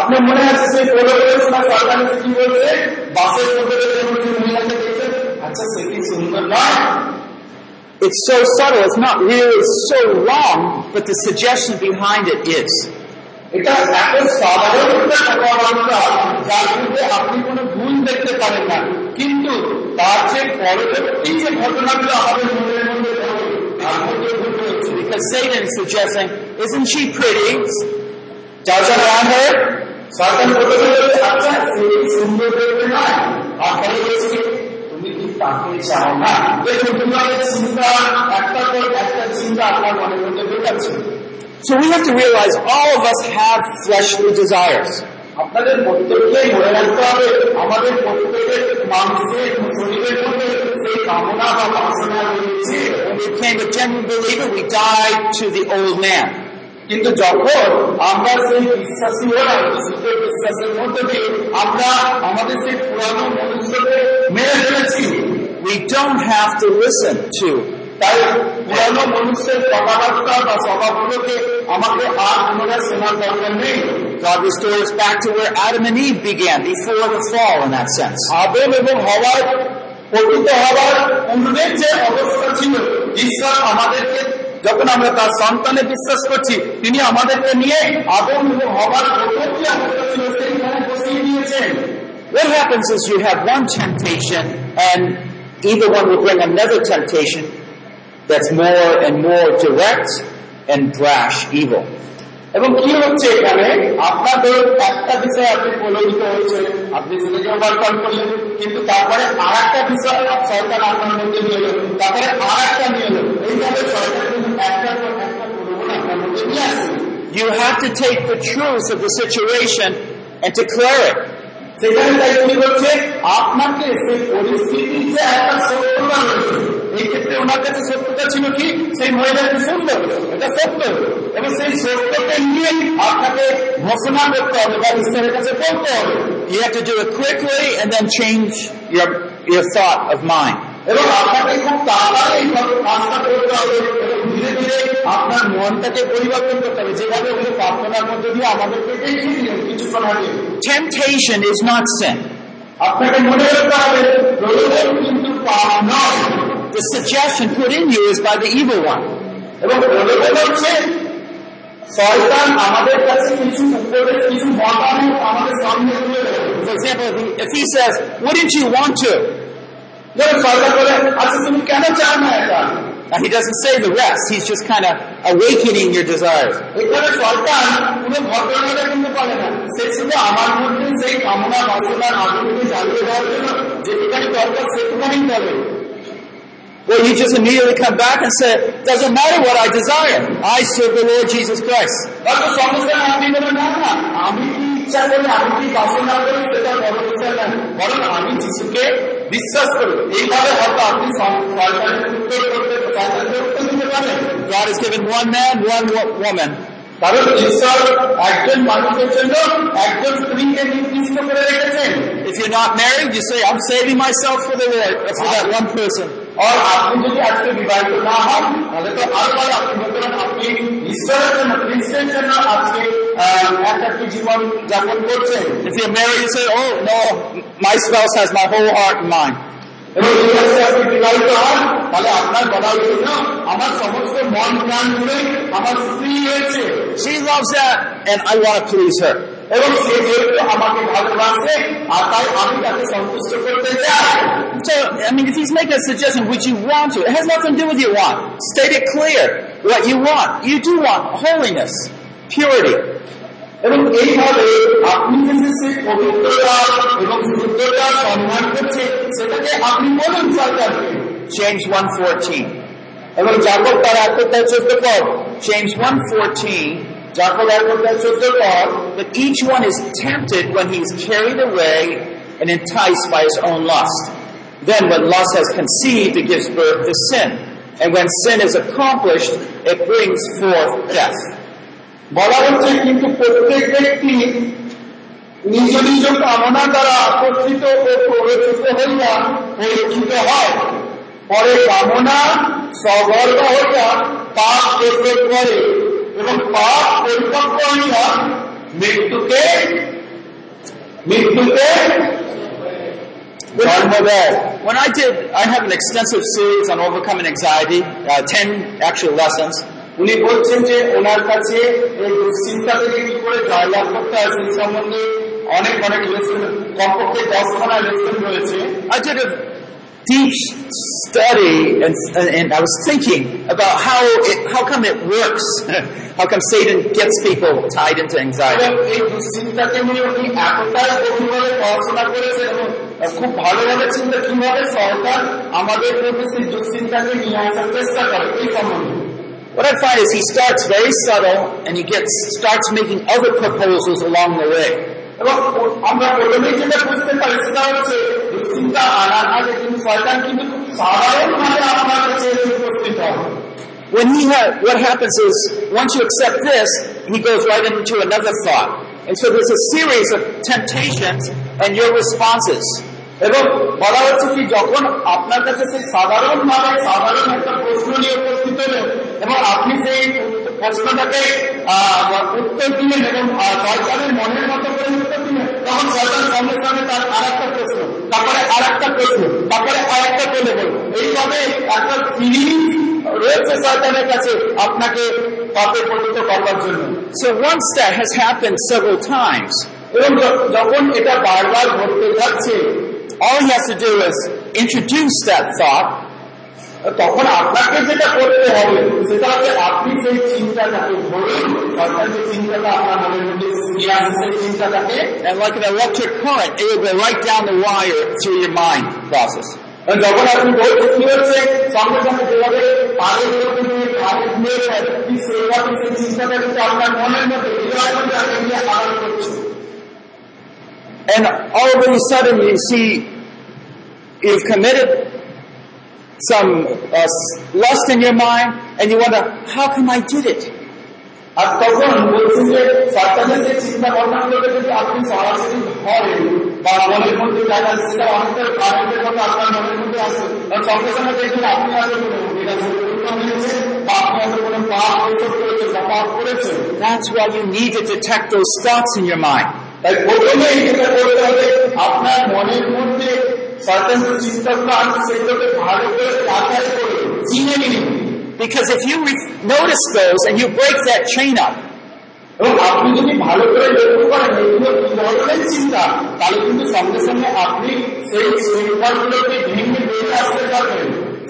আপনার মনে আছে সেই কি বলছে, বাসের আচ্ছা সে কি সুন্দর নয়? It's so subtle, it's not really so wrong, but the suggestion behind it is. এটা এত সাধারণ একটা কথা, যার মধ্যে আপনি কোনো ভুল দেখতে পারেন না, কিন্তু তার যে পরবর্তী যে ঘটনাগুলো আমাদের মনের মধ্যে ঘটে, তার মধ্যে ভুল হচ্ছে। Because Satan is suggesting, isn't she pretty? Doesn't want her? Satan বলতে পারে, আচ্ছা সে সুন্দর দেখতে নয়, আপনার তুমি কি পাঠিয়েছে আমার না, এই দুর্বলের চিন্তা একটার পর একটা চিন্তা আপনার মনের মধ্যে ঢোকাচ্ছে। So we have to realize all of us have fleshly desires. আপনাদের প্রত্যেককেই মনে রাখতে হবে আমাদের প্রত্যেকের মানসিক শরীরের মধ্যে সেই কামনা বা বাসনা রয়েছে। When we became a genuine believer, we died to the old man. কিন্তু যখন আমরা সেই বিশ্বাসী হলাম, সেই বিশ্বাসের মধ্যে দিয়ে আমরা আমাদের সেই পুরানো মনুষ্যকে মেরে ফেলেছি। We don't have to listen to তাই পুরানো মনুষ্যের কথাবার্তা বা স্বভাবগুলোকে আমাকে আর পুনরায় শোনার দরকার নেই। God restores back to where Adam and Eve began before the fall in that sense. আদম এবং হাওয়ার পতিত হওয়ার পূর্বের যে অবস্থা ছিল, ঈশ্বর আমাদেরকে যখন আমরা তার সন্তানে বিশ্বাস করছি, তিনি আমাদেরকে নিয়ে আদম এবং হাওয়ার প্রথম যে অবস্থা ছিল সেইখানে বসিয়ে দিয়েছেন। What happens is you have one temptation and either one will bring another temptation that's more and more direct and brash evil. এবং কি হচ্ছে এখানে আপনাদের একটা বিষয় আপনি প্রলোভিত হচ্ছে, আপনি সেটাকে ওভারকাম করলেন, কিন্তু তারপরে আর একটা বিষয় সরকার আপনার মধ্যে নিয়ে এলো, তারপরে আর একটা নিয়ে এলো, এইভাবে সরকার একটার পর একটা প্রলোভন আপনার মধ্যে নিয়ে আসে। You have to take the truth of the situation and declare it. সেখানে তাই উনি বলছে আপনাকে সেই পরিস্থিতির যে একটা সত্যতা রয়েছে, এই ক্ষেত্রে ওনার কাছে সত্যতা ছিল কি সেই মহিলার কি সুন্দর, এটা সত্য, এবং সেই সত্যকে নিয়ে আপনাকে ঘোষণা করতে হবে বা ঈশ্বরের কাছে বলতে হবে। You have to do it quickly and then change your your thought of mind. এবং আপনাকে খুব তাড়াতাড়ি এইভাবে কাজটা করতে হবে এবং ধীরে ধীরে আপনার মনটাকে পরিবর্তন করতে হবে, যেভাবে ওই প্রার্থনার মধ্যে দিয়ে আমাদেরকে দেখিয়ে দিলেন কিছুক্ষণ আগে। Temptation is not sin. আপনাকে মনে রাখতে হবে প্রলোভন কিন্তু পাপ নয়। The suggestion put in you is by the evil one. এবং প্রলোভন হচ্ছে শয়তান আমাদের কাছে কিছু উপদেশ, কিছু মতামত আমাদের সামনে তুলে ধরে। For example, if he says, wouldn't you want to? Then শয়তান বলে, আচ্ছা তুমি কেন চাও না এটা? And he doesn't say the rest. He's just kind of awakening your desires. এখানে শয়তান কোনো ঘটনাটা কিন্তু বলে না, সে শুধু আমার মধ্যে সেই কামনা বাসনা আগুনকে জ্বালিয়ে দেওয়ার জন্য যেখানে দরকার সেখানেই বলে। Well, you just immediately come back and say, it doesn't matter what I desire. I serve the Lord Jesus Christ. But sometimes I mean, আমি কি ইচ্ছা করি, আমি কি বাসনা করি, সেটা বড় বিষয় না, বরং আমি যিশুকে বিশ্বাস করি। এইভাবে হয়তো আপনি দিতে পারেন। God has given one man, one woman. কারণ ঈশ্বর একজন মানুষের জন্য একজন স্ত্রীকে নির্দিষ্ট করে রেখেছেন। If you're not married, you say, I'm saving myself for the Lord, for that one person. আর আপনি যদি আজকে বিবাহিত না হন তাহলে তো আরবার আপনি বলবেন আপনি ঈশ্বরের জন্য, খ্রিস্টের জন্য আজকে একটা কি জীবন যাপন করছেন। If you're married, you say, oh no, my spouse has my whole heart and mind. এবং যদি আজকে আপনি বিবাহিত হন তাহলে আপনার বলা উচিত না আমার সমস্ত মন প্রাণ জুড়ে আমার স্ত্রী রয়েছে। She loves that and I want to please her. এবং সে যেহেতু আমাকে ভালোবাসে আর তাই আমি তাকে সন্তুষ্ট করতে চাই। So, I mean, if he's making a suggestion, would you want to? It has nothing to do with your want. State it clear what you want. You do want holiness, purity. এবং এইভাবে আপনি যে সেই পবিত্রতা এবং শুদ্ধতা সম্মান করছে সেটাকে আপনি বলুন সরকারকে। James one fourteen. এবং যাকব তার আত্মত্যাগ চোদ্দ পদ James one fourteen. But each one is tempted when he is carried away and enticed by his own lust. Then when lust has conceived, it gives birth to sin. And when sin is accomplished, it brings forth death. বলা হচ্ছে কিন্তু প্রত্যেক ব্যক্তি নিজ নিজ কামনা দ্বারা আকর্ষিত ও প্ররোচিত হইয়া পরিচিত হয়, পরে কামনা সগর্ব হইয়া পাপ প্রবেশ করে এবং পাপ পরিপক্ব হইয়া মৃত্যুকে মৃত্যুকে জন্ম দেয়। When I did, I have an extensive series on overcoming anxiety, uh, ten actual lessons. উনি বলছেন যে ওনার কাছে এই দুশ্চিন্তা থেকে কি করে জয়লাভ করতে হয় সেই সম্বন্ধে অনেক অনেক লেসন, কমপক্ষে দশখানা লেসন রয়েছে। I did a deep study, and, and I was thinking about how it, how come it works, how come Satan gets people tied into anxiety. What I find is he starts very subtle, and he gets starts making other proposals along the way. এবং আমরা প্রথমেই যেটা বুঝতে পারি সেটা হচ্ছে দুশ্চিন্তা আনার আগে কিন্তু শয়তান কিন্তু খুব সাধারণভাবে আপনার কাছে উপস্থিত হবে। When he ha- what happens is, once you accept this, he goes right into another thought. And so there's a series of temptations and your responses. এবং বলা হচ্ছে কি যখন আপনার কাছে সেই সাধারণভাবে সাধারণ একটা প্রশ্ন নিয়ে উপস্থিত হলে এবং আপনি সেই প্রশ্নটাকে উত্তর দিলেন এবং শয়তানের মনের মতো করে উত্তর দিলেন, তখন শয়তান সামনে সামনে তার আর একটা প্রশ্ন, তারপরে আর একটা প্রশ্ন, তারপরে আর একটা করে দেবেন। এইভাবে একটা সিরিজ রয়েছে শয়তানের কাছে আপনাকে পাপে পরিণত করার জন্য। So once that has happened several times, এবং যখন এটা বারবার ঘটতে যাচ্ছে, all he has to do is introduce that thought. তখন আপনাকে যেটা করতে হবে সেটা হচ্ছে আপনি সেই চিন্তাটাকে ধরুন, অর্থাৎ যে চিন্তাটা আপনার মনের মধ্যে নিয়ে আসছে সেই চিন্তাটাকে, and like an electric current, it will go right down the wire through your mind process. যখন আপনি বলছেন কি হচ্ছে সঙ্গে সঙ্গে যেভাবে পাগল নিয়ে খাবার নিয়ে আপনি সেইভাবে সেই চিন্তাটা কিন্তু আপনার মনের মধ্যে নিয়ে পালন করছে। And all of a sudden you see you've committed some uh, lust in your mind, and you wonder, how come I did it? আর তখন বলছেন যে সরকারের যে চিন্তা ভাবনাগুলোকে যদি আপনি সরাসরি ধরেন বা মনের মধ্যে দেখা সেটা অনেকটা কারণের মধ্যে আপনার মনের মধ্যে আসে, আর সঙ্গে সঙ্গে দেখবেন আপনি আসলে এটা মিলেছে বা আপনি আসলে কোনো পাপ করেছেন বা পাপ করেছেন। That's why you need to detect those thoughts in your mind. তাই প্রথমে এটা করতে হবে আপনার মনের মধ্যে Because if you re- notice those and you break that chain up,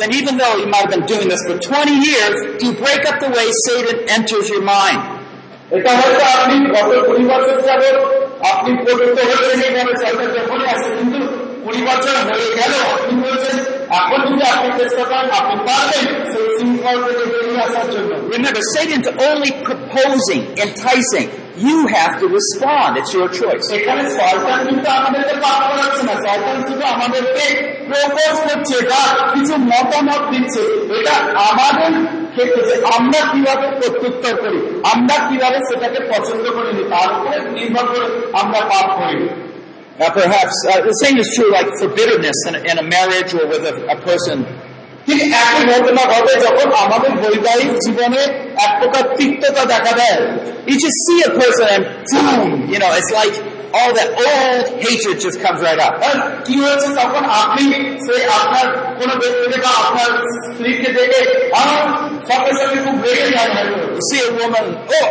then even though you might have been doing this for twenty years, you break up the way Satan enters your mind. কুড়ি বছর হয়ে গেল আপনি বলছেন এখন যদি আপনি চেষ্টা করেন আপনি পারবেন সেই শৃঙ্খল থেকে বেরিয়ে আসার জন্য। Remember, Satan's only proposing, enticing. You have to respond. It's your choice. এখানে শয়তান কিন্তু আমাদেরকে পাপ করাচ্ছে না, শয়তান শুধু আমাদেরকে প্রপোজ করছে বা কিছু মতামত দিচ্ছে, এটা আমাদের ক্ষেত্রে যে আমরা কিভাবে প্রত্যুত্তর করি, আমরা কিভাবে সেটাকে পছন্দ করিনি, তার উপরে নির্ভর করে আমরা পাপ করি। Now perhaps uh, the same is true like for bitterness in, in a marriage or with a, a person. ঠিক একই ঘটনা ঘটে যখন আমাদের বৈবাহিক জীবনে এক প্রকার তিক্ততা দেখা দেয়। You just see a person and boom, you know, it's like all that old hatred just comes right up. কি হচ্ছে তখন আপনি সেই আপনার কোন ব্যক্তিকে বা আপনার স্ত্রীকে দেখে সঙ্গে সঙ্গে খুব রেগে যান। You see a woman, oh,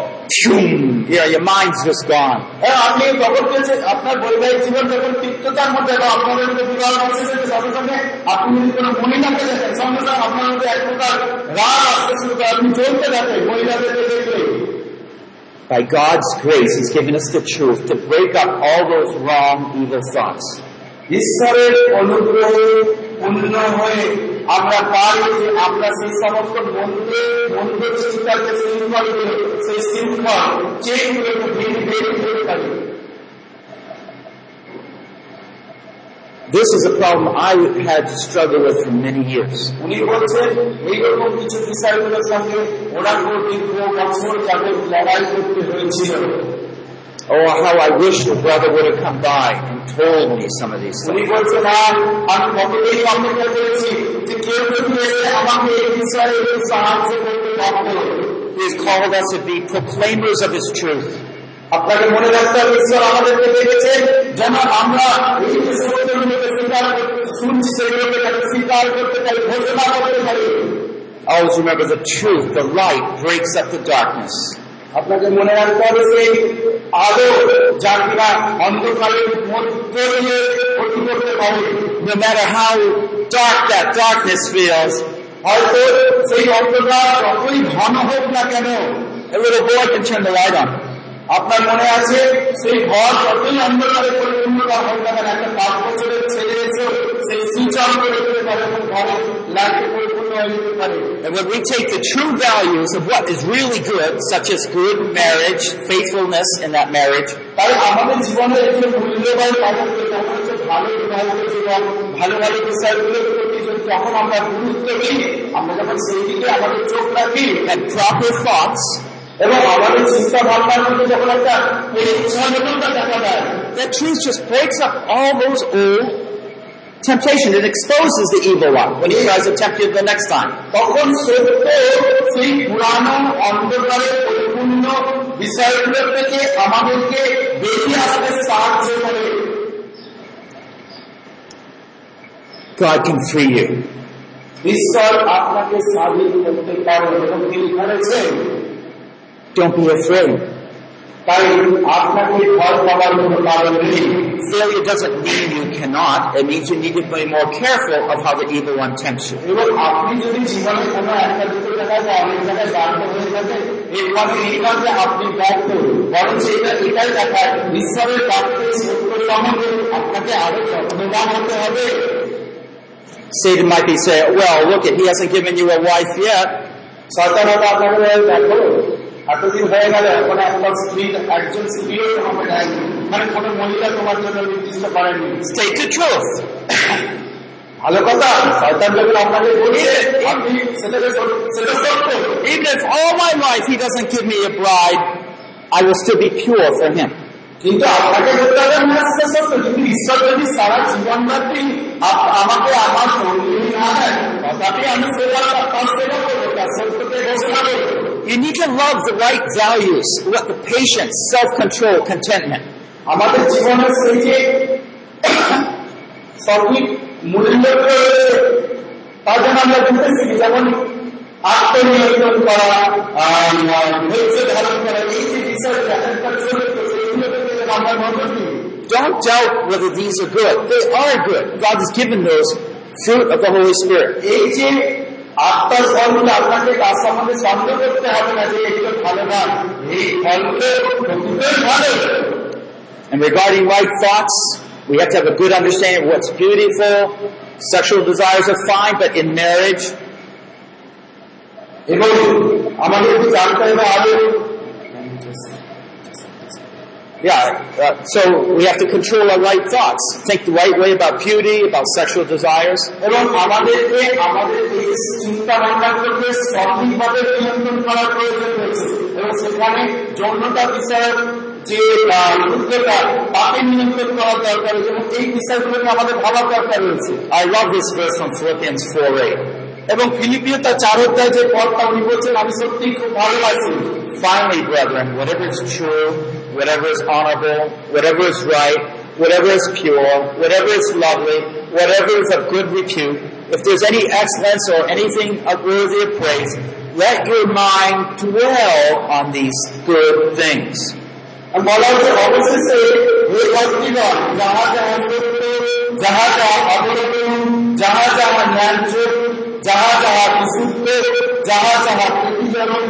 yeah, your mind's just gone. আপনি তখন বলছেন আপনার বৈবাহিক জীবন যখন তিক্ততার মধ্যে বা আপনার মধ্যে বিবাহ হচ্ছে সঙ্গে সঙ্গে আপনি যদি কোনো মহিলাকে দেখেন সঙ্গে সঙ্গে আপনার মধ্যে এক প্রকার রাগ আসতে শুরু করে, আপনি চলতে থাকেন মহিলাদেরকে দেখলে। By God's grace, He's given us the truth to break up all those wrong, evil thoughts. ঈশ্বরের অনুগ্রহে পূর্ণ হয়ে আমরা পারি যে আমরা সেই সমস্ত মন্ত্রে মন্ত্র চিন্তার যে শৃঙ্খল সেই শৃঙ্খল সেইগুলো একটু ভেঙে ভেঙে করতে পারি। This is a problem I had to struggle with for many years. উনি বলছেন এইরকম কিছু বিষয়গুলোর সঙ্গে ওনার দীর্ঘ বছর যাবত লড়াই করতে হয়েছিল। Oh, how I wish the brother would have come by and told me some of these things. উনি বলছেন আমি কতদিন অপেক্ষা করেছি যে কেউ যদি এসে আমাকে এই বিষয়ে সাহায্য করতে পারত। He's called us to be proclaimers of His truth. আপনাকে মনে রাখতে হবে ঈশ্বর আমাদেরকে দেখেছেন যেন আমরা এই যে সত্যগুলোকে স্বীকার করতে শুনছি সেগুলোকে যেন স্বীকার করতে পারি, ঘোষণা করতে পারি। Always remember the truth, the light breaks up the darkness. আপনাকে মনে রাখতে হবে সেই আলো যা কিনা অন্ধকারের মধ্যে দিয়ে প্রতিরোধ করতে পারে। No matter how dark that darkness feels. A little boy can turn the light on. আপনার মনে আছে সেই ঘর যতই অন্ধকারে পরিপূর্ণতা হোক না কেন, একটা পাঁচ বছরের ছেলে এসে সেই সুইচ অন করে দিতে পারে, ঘরে লাইটে পরিপূর্ণ হয়ে যেতে পারে। And when we take the true values of what is really good, such as good marriage, faithfulness in that marriage, তাই আমাদের জীবনে যে মূল্যবান পার্থক্য হচ্ছে ভালো বিবাহিত জীবন, ভালো ভালো বিষয়গুলোর প্রতি যখন আমরা গুরুত্ব দিই, আমরা যখন সেই দিকে আমাদের চোখ রাখি, and proper thoughts, এবং আমাদের চিন্তা ভাবনার মধ্যে যখন একটা উৎসাহতা দেখা দেয়, that truth just breaks up all those old temptation. It exposes the evil one when he tries to tempt you the next time. তখন সত্য সেই পুরানো অন্ধকারে পরিপূর্ণ বিষয়গুলো থেকে আমাদেরকে বেরিয়ে আসতে সাহায্য করে। God can free you. ঈশ্বর আপনাকে স্বাধীন করতে পারে এবং তিনি করেছেন। Don't be afraid. Failure doesn't mean you cannot. It means you need to be more careful of how the evil one tempts you. Satan might be saying, well, look, he hasn't given you a wife yet. এতদিন হয়ে গেল, এখন আপনার স্ত্রী একজন স্ত্রীও তোমাকে দেয়নি, মানে কোনো মহিলা তোমার জন্য নির্দিষ্ট করেনি। ভালো কথা, শয়তান যখন আপনাকে বলিয়ে আপনি সেটাকে সেটা সত্য, even if all my life he doesn't give me a bride, I will still be pure for him. কিন্তু আপনাকে বলতে হবে না, সেটা সত্য, কিন্তু ঈশ্বর যদি সারা জীবন ব্যাপী আমাকে আমার সঙ্গী না দেয়, তথাপি আমি সেবা তার সেবা করবো, তার সত্যকে ঘোষণা করবো। You need to love the right values, what the patience, self-control, contentment. আমাদের জীবনের সেই যে সঠিক মূল্য রয়েছে তার জন্য আমরা বুঝতেছি, যেমন আত্মনিয়ন্ত্রণ করা, ধৈর্য ধারণ করা, এই যে বিষয় আমরা নজর দিই। Don't doubt whether these are good. They are good. God has given those fruit of the Holy Spirit. এই যে আত্মার ফলগুলো আপনাকে তার সম্বন্ধে সন্দেহ করতে হবে না যে এগুলো ভালো না, এই ফলগুলো ভালো। And regarding right thoughts, we have to have a good understanding of what's beautiful. Sexual desires are fine, but in marriage, এবং আমাদের একটু জানতে হবে আগে, yeah, uh, so we have to control our right thoughts, think the right way about beauty, about sexual desires. এবং আমাদেরকে আমাদের এই চিন্তা ভাবনাগুলোকে সঠিকভাবে নিয়ন্ত্রণ করার প্রয়োজন রয়েছে, এবং সেখানে যৌনতা বিষয়ের যে উদ্যোগটা তাকে নিয়ন্ত্রণ করার দরকার, এবং এই বিষয়গুলোকে আমাদের ভাবার দরকার রয়েছে। I love this verse from Philippians four eight. এবং ফিলিপিও তার চার অধ্যায় যে পদটা উনি বলছেন আমি সত্যি খুব ভালোবাসি। Finally, brethren, whatever is true, whatever is honorable, whatever is right, whatever is pure, whatever is lovely, whatever is of good repute, if there's any excellence or anything worthy of praise, let your mind dwell on these good things. And what I would always say, we must be on, jaha jaha suttu, jaha jaha abhuru, jaha jaha nyanchu, jaha jaha visuttu, jaha jaha pritijaru,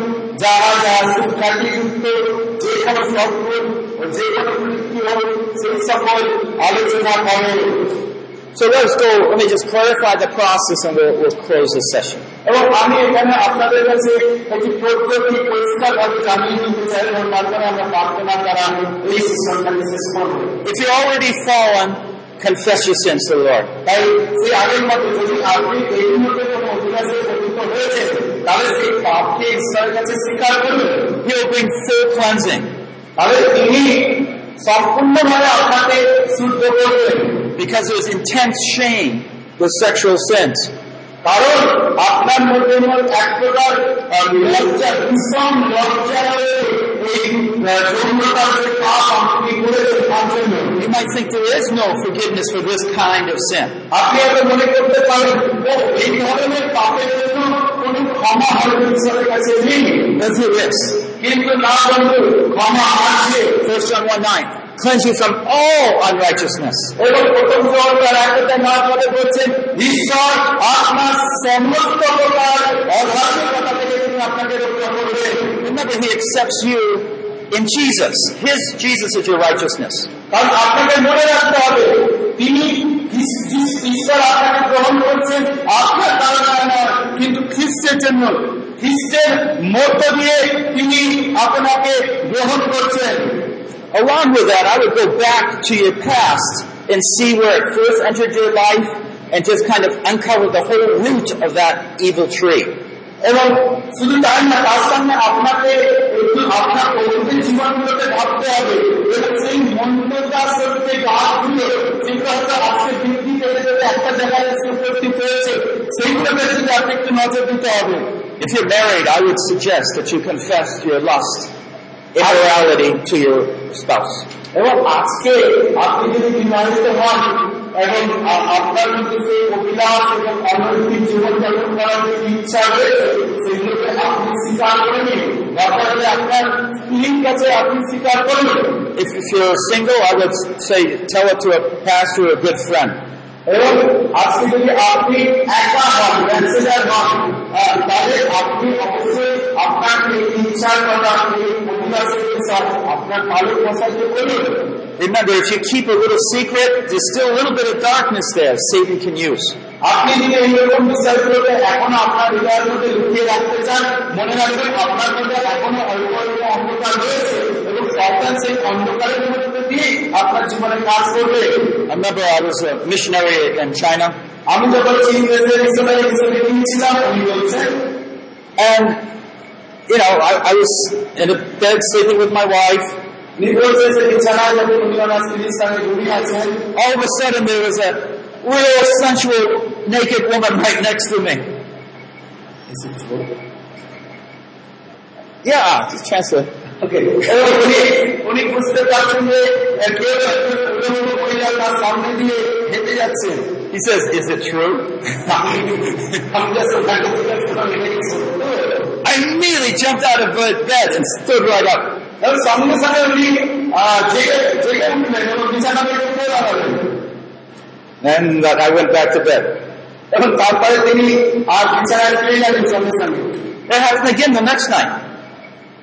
যারা যারা সুখাটি যুক্ত, যে কোনো সকল ও যে কোনো মৃত্যু হোক সেই সকল আলোচনা করে। So let's go, let me just clarify the process and we'll, we'll close this session. এবং আমি এখানে আপনাদের কাছে একটি পদ্ধতি পরিষ্কারভাবে জানিয়ে দিতে চাই, এবং তারপরে আমরা প্রার্থনা করা এই সেশনটা শেষ করব। If you already fallen, confess your sins to the Lord. তাই সেই আগের মতো যদি আপনি এই মধ্যে কোনো অভিলাষে পতিত হয়েছে, তাহলে সেই পাপকে ঈশ্বরের কাছে স্বীকার করবে। He will bring full cleansing. তাহলে তিনি সম্পূর্ণভাবে আপনাকে শুদ্ধ করবেন। Because there was intense shame with sexual sins. কারণ আপনার মধ্যে এক প্রকার লজ্জা, ভীষণ লজ্জা রয়েছে এই যৌনতার যে পাপ আপনি করেছেন তার জন্য। You might think there is no forgiveness for this kind of sin. আপনি হয়তো মনে করতে পারেন এই ধরনের পাপের জন্য ক্ষমা হবে ঈশ্বরের কাছে নেই, কিন্তু না বন্ধু, ক্ষমা আছে। First John one nine. cleanse you from all unrighteousness. Remember, He accepts you in Jesus. His Jesus is your righteousness. Along with that, I would go back to your past and see where it first entered your life and just kind of uncover the whole root of that evil tree. এবং শুধু তাই না, তার সামনে আপনাকে আপনার প্রকৃতির জীবনগুলোতে ভাবতে হবে এবং সেই মন্ত্রটার সত্যি গাছগুলো যেগুলো হয়তো আজকে বৃদ্ধি পেতে পেতে একটা জায়গায় উপস্থিত হয়েছে, সেইগুলোকে যদি আপনি একটু নজর দিতে হবে। If you're married, I would suggest that you confess your lust, immorality to your spouse. এবং আজকে আপনি যদি বিবাহিত হন এবং আপনার কিন্তু সেই অভিলাষ এবং অনৈতিক জীবনযাপন করার যে ইচ্ছা রয়েছে সেগুলোকে আপনি স্বীকার করে নিন, তারপরে আপনার স্ত্রীর কাছে আপনি স্বীকার করবেন। If you're single, I would say tell it to a pastor or a good friend. এবং আজকে যদি আপনি একা হন, ব্যাচেলর হন, তাহলে আপনি অবশ্যই আপনার ইচ্ছার কথা আপনি অভিলাষের সাথে আপনার ভালো প্রসারিত করবেন। Remember, if you keep a little secret, there's still a little bit of darkness there Satan can use. আপনি যদি এরকম বিষয়গুলোকে এখনো আপনার হৃদয়ের মধ্যে লুকিয়ে রাখতে চান, মনে রাখবেন আপনার মধ্যে এখনো অল্প অল্প অন্ধকার রয়েছে এবং সাতান সেই অন্ধকারের মধ্যে দিয়ে আপনার জীবনে কাজ করবে। Remember, I was a missionary in China. আমি যখন চীন দেশে মিশনারি হিসেবে গিয়েছিলাম, উনি বলছেন, and you know, I, I was in a bed sleeping with my wife. All of a sudden there was a real sensual naked woman right next to me. Is it true? Yeah, just translate. Okay. উনি বুঝতে পারছেন যে কেউ মহিলা তার সামনে দিয়ে হেঁটে যাচ্ছে। He says, is it true? I immediately jumped out of bed and stood right up. তার সামনে সামনে উনি বিছানা থেকে উঠে দাঁড়ালেন। And that I went back to bed. এবং তারপরে তিনি আর বিছানায় ফিরে গেলেন সঙ্গে সঙ্গে। That happened again the next night.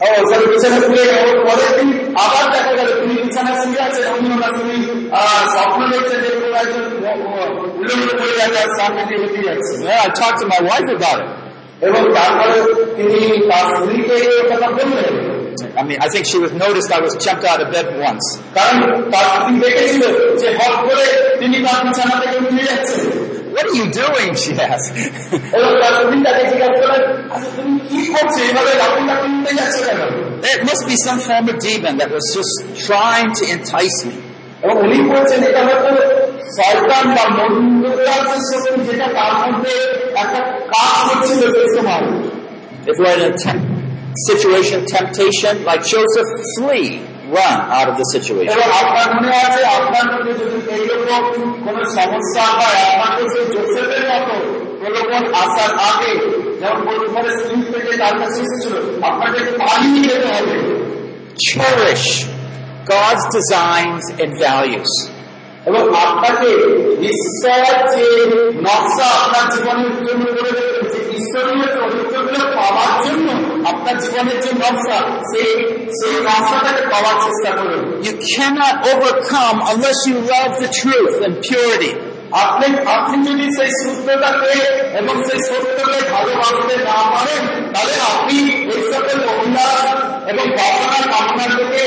ও স্যার, বিছানা ফিরে গেলেন, পরের দিন আবার দেখা গেল তিনি বিছানায় শুয়ে আছেন, অন্যরা তিনি স্বপ্ন দেখছেন যে কোনো একজন উলঙ্গ পড়ে যাচ্ছে সামনে দিয়ে হেঁটে যাচ্ছে। I talked to my wife about it. এবং তারপরে তিনি তার স্ত্রীকে এই কথা বললেন। I mean, I think she was noticed I was jumped out of bed once. What are you doing? She asked. There must be some form of demon that was just trying to entice me. If we had an attempt situation, temptation, like Joseph, flee, run out of the situation. Cherish God's designs and values. এবং আপনাকে ঈশ্বরের যে নকশা আপনার জীবনের জন্য করে রেখেছে, ঈশ্বরীয় চরিত্রগুলো পাওয়ার জন্য আপনার জীবনের যে নকশা, সেই সেই নকশাটাকে পাওয়ার চেষ্টা করুন। You cannot overcome unless you love the truth and purity. আপনি আপনি যদি সেই সত্যটাকে এবং সেই সত্যকে ভালোবাসতে না পারেন, তাহলে আপনি এই সকল অভিলাষ এবং বাসনা কামনার দিকে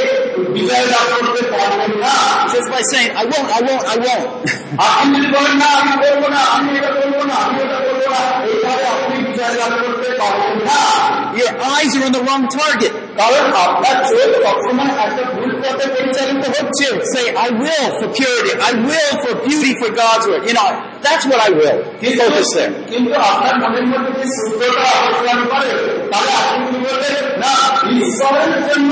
বিজয় লাভ করতে পারবেন না। Just by saying, I won't, I won't, I won't. আপনি যদি বলেন না, আমি করবো না, আমি এটা করবো না, আমি এটা করবো না, এইভাবে আপনি বিজয় লাভ করতে পারবেন না। Your eyes are on the wrong target. কারণ আপনার চোখ সবসময় একটা ভুল পথে পরিচালিত হচ্ছে। Say, I will for purity, I will for beauty, for God's word. You know, that's what I will. Focus there. কিন্তু আপনার মনের মধ্যে যে সত্যটা অবস্থান করে, তাহলে আপনি কি বলবেন? না, ঈশ্বরের জন্য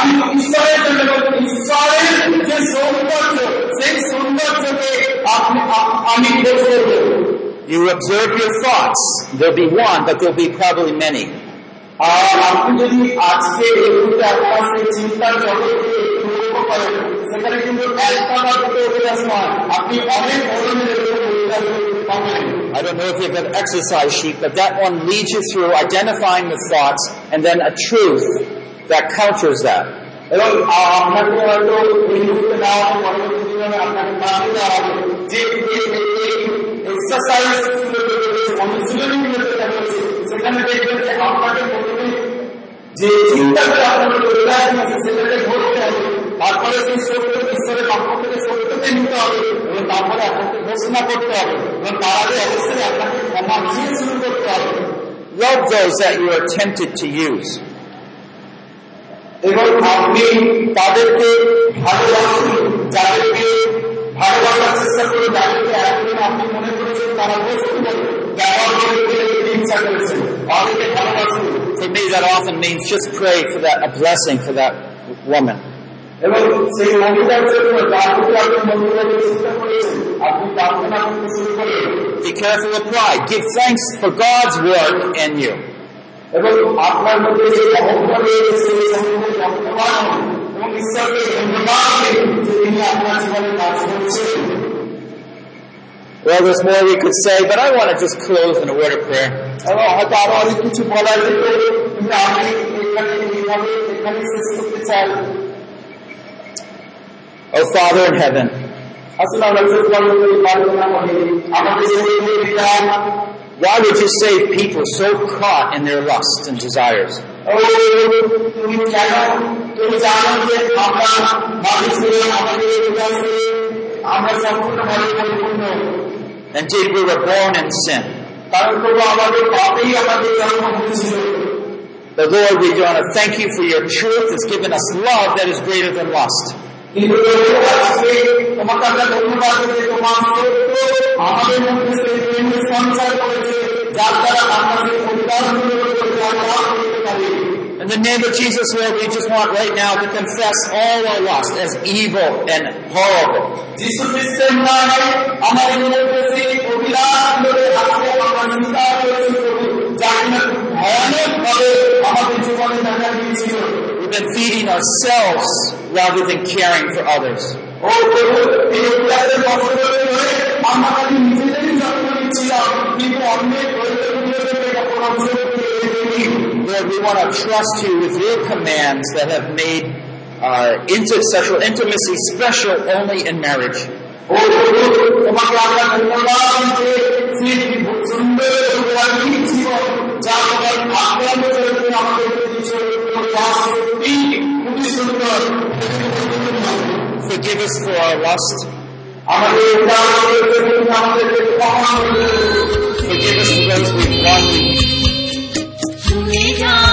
আমি ঈশ্বরের জন্য বলতে, ঈশ্বরের যে সৌন্দর্য, সেই সৌন্দর্যকে আপনি আমি খোঁজ করবো। You observe your thoughts. There'll be one, but there'll be probably many. আর আপনি যদি আজকে এই দুটা আপনার চিন্তা জগৎ দিয়ে একটু লক্ষ্য করেন, সেখানে কিন্তু এক টাকা দুটো অভিলাষ নয়, আপনি অনেক ধরনের অভিলাষ পাবেন। I don't know if you have an exercise sheet, but that one leads you through identifying the thoughts and then a truth that counters that. এবং আপনাকে হয়তো এই মুহূর্তে না পরবর্তী জীবনে আপনাকে মানতে হবে যে এক্সারসাইজ অনুশীলন করতে হবে, সেখানে দেখবেন যে আপনাকে যে চিন্তাকে আপনাকে রিলাইজ আছে সেটাকে ঘটতে হবে, তারপরে সেই সত্যের ঈশ্বরের পক্ষ থেকে সত্যকে নিতে হবে এবং তারপরে আপনাকে ঘোষণা করতে হবে এবং তার আগে অবশ্যই আপনাকে ক্ষমা দিয়ে শুরু করতে হবে। Love those that you are tempted to use. এবং আপনি তাদেরকে ভালোবাসুন যাদেরকে ভালোবাসার চেষ্টা করে যাদেরকে একদিন আপনি মনে করেছেন তারা বস্তু ব্যবহার করে ইচ্ছা করেছেন অনেকে ভালোবাসুন। For me that often means just pray for that, a blessing for that woman. এবং সেই মহিলার জন্য যাদেরকে আপনি মনে করে চেষ্টা করেছেন আপনি প্রার্থনা করতে শুরু করেন। Be careful with pride. Give thanks for God's work in you. এবং আপনার মধ্যে যে অহংকার রয়েছে এবং ঈশ্বরকে ধন্যবাদ দিন যে তিনি আপনার জীবনে কাজ করছেন। Well, there's more we could say, but I want to just close in a word of prayer. হয়তো আরো অনেক কিছু বলার কিন্তু আমি এখানে এইভাবে এখানে শেষ করতে চাই। Oh, Father in heaven, আসলে আমাদের জীবনে why would you save people so caught in their lusts and desires? Indeed, we were born in sin. But Lord, we want to thank you for your truth that's given us love that is greater than lust. In the name of Jesus, Lord, we just want right now to confess all our lust as evil and horrible. We've been feeding ourselves rather than caring for others. Lord, we want to trust you with your commands that have made uh, inter- sexual intimacy special only in marriage. Forgive us for our lust. Forgive us for those we've wronged.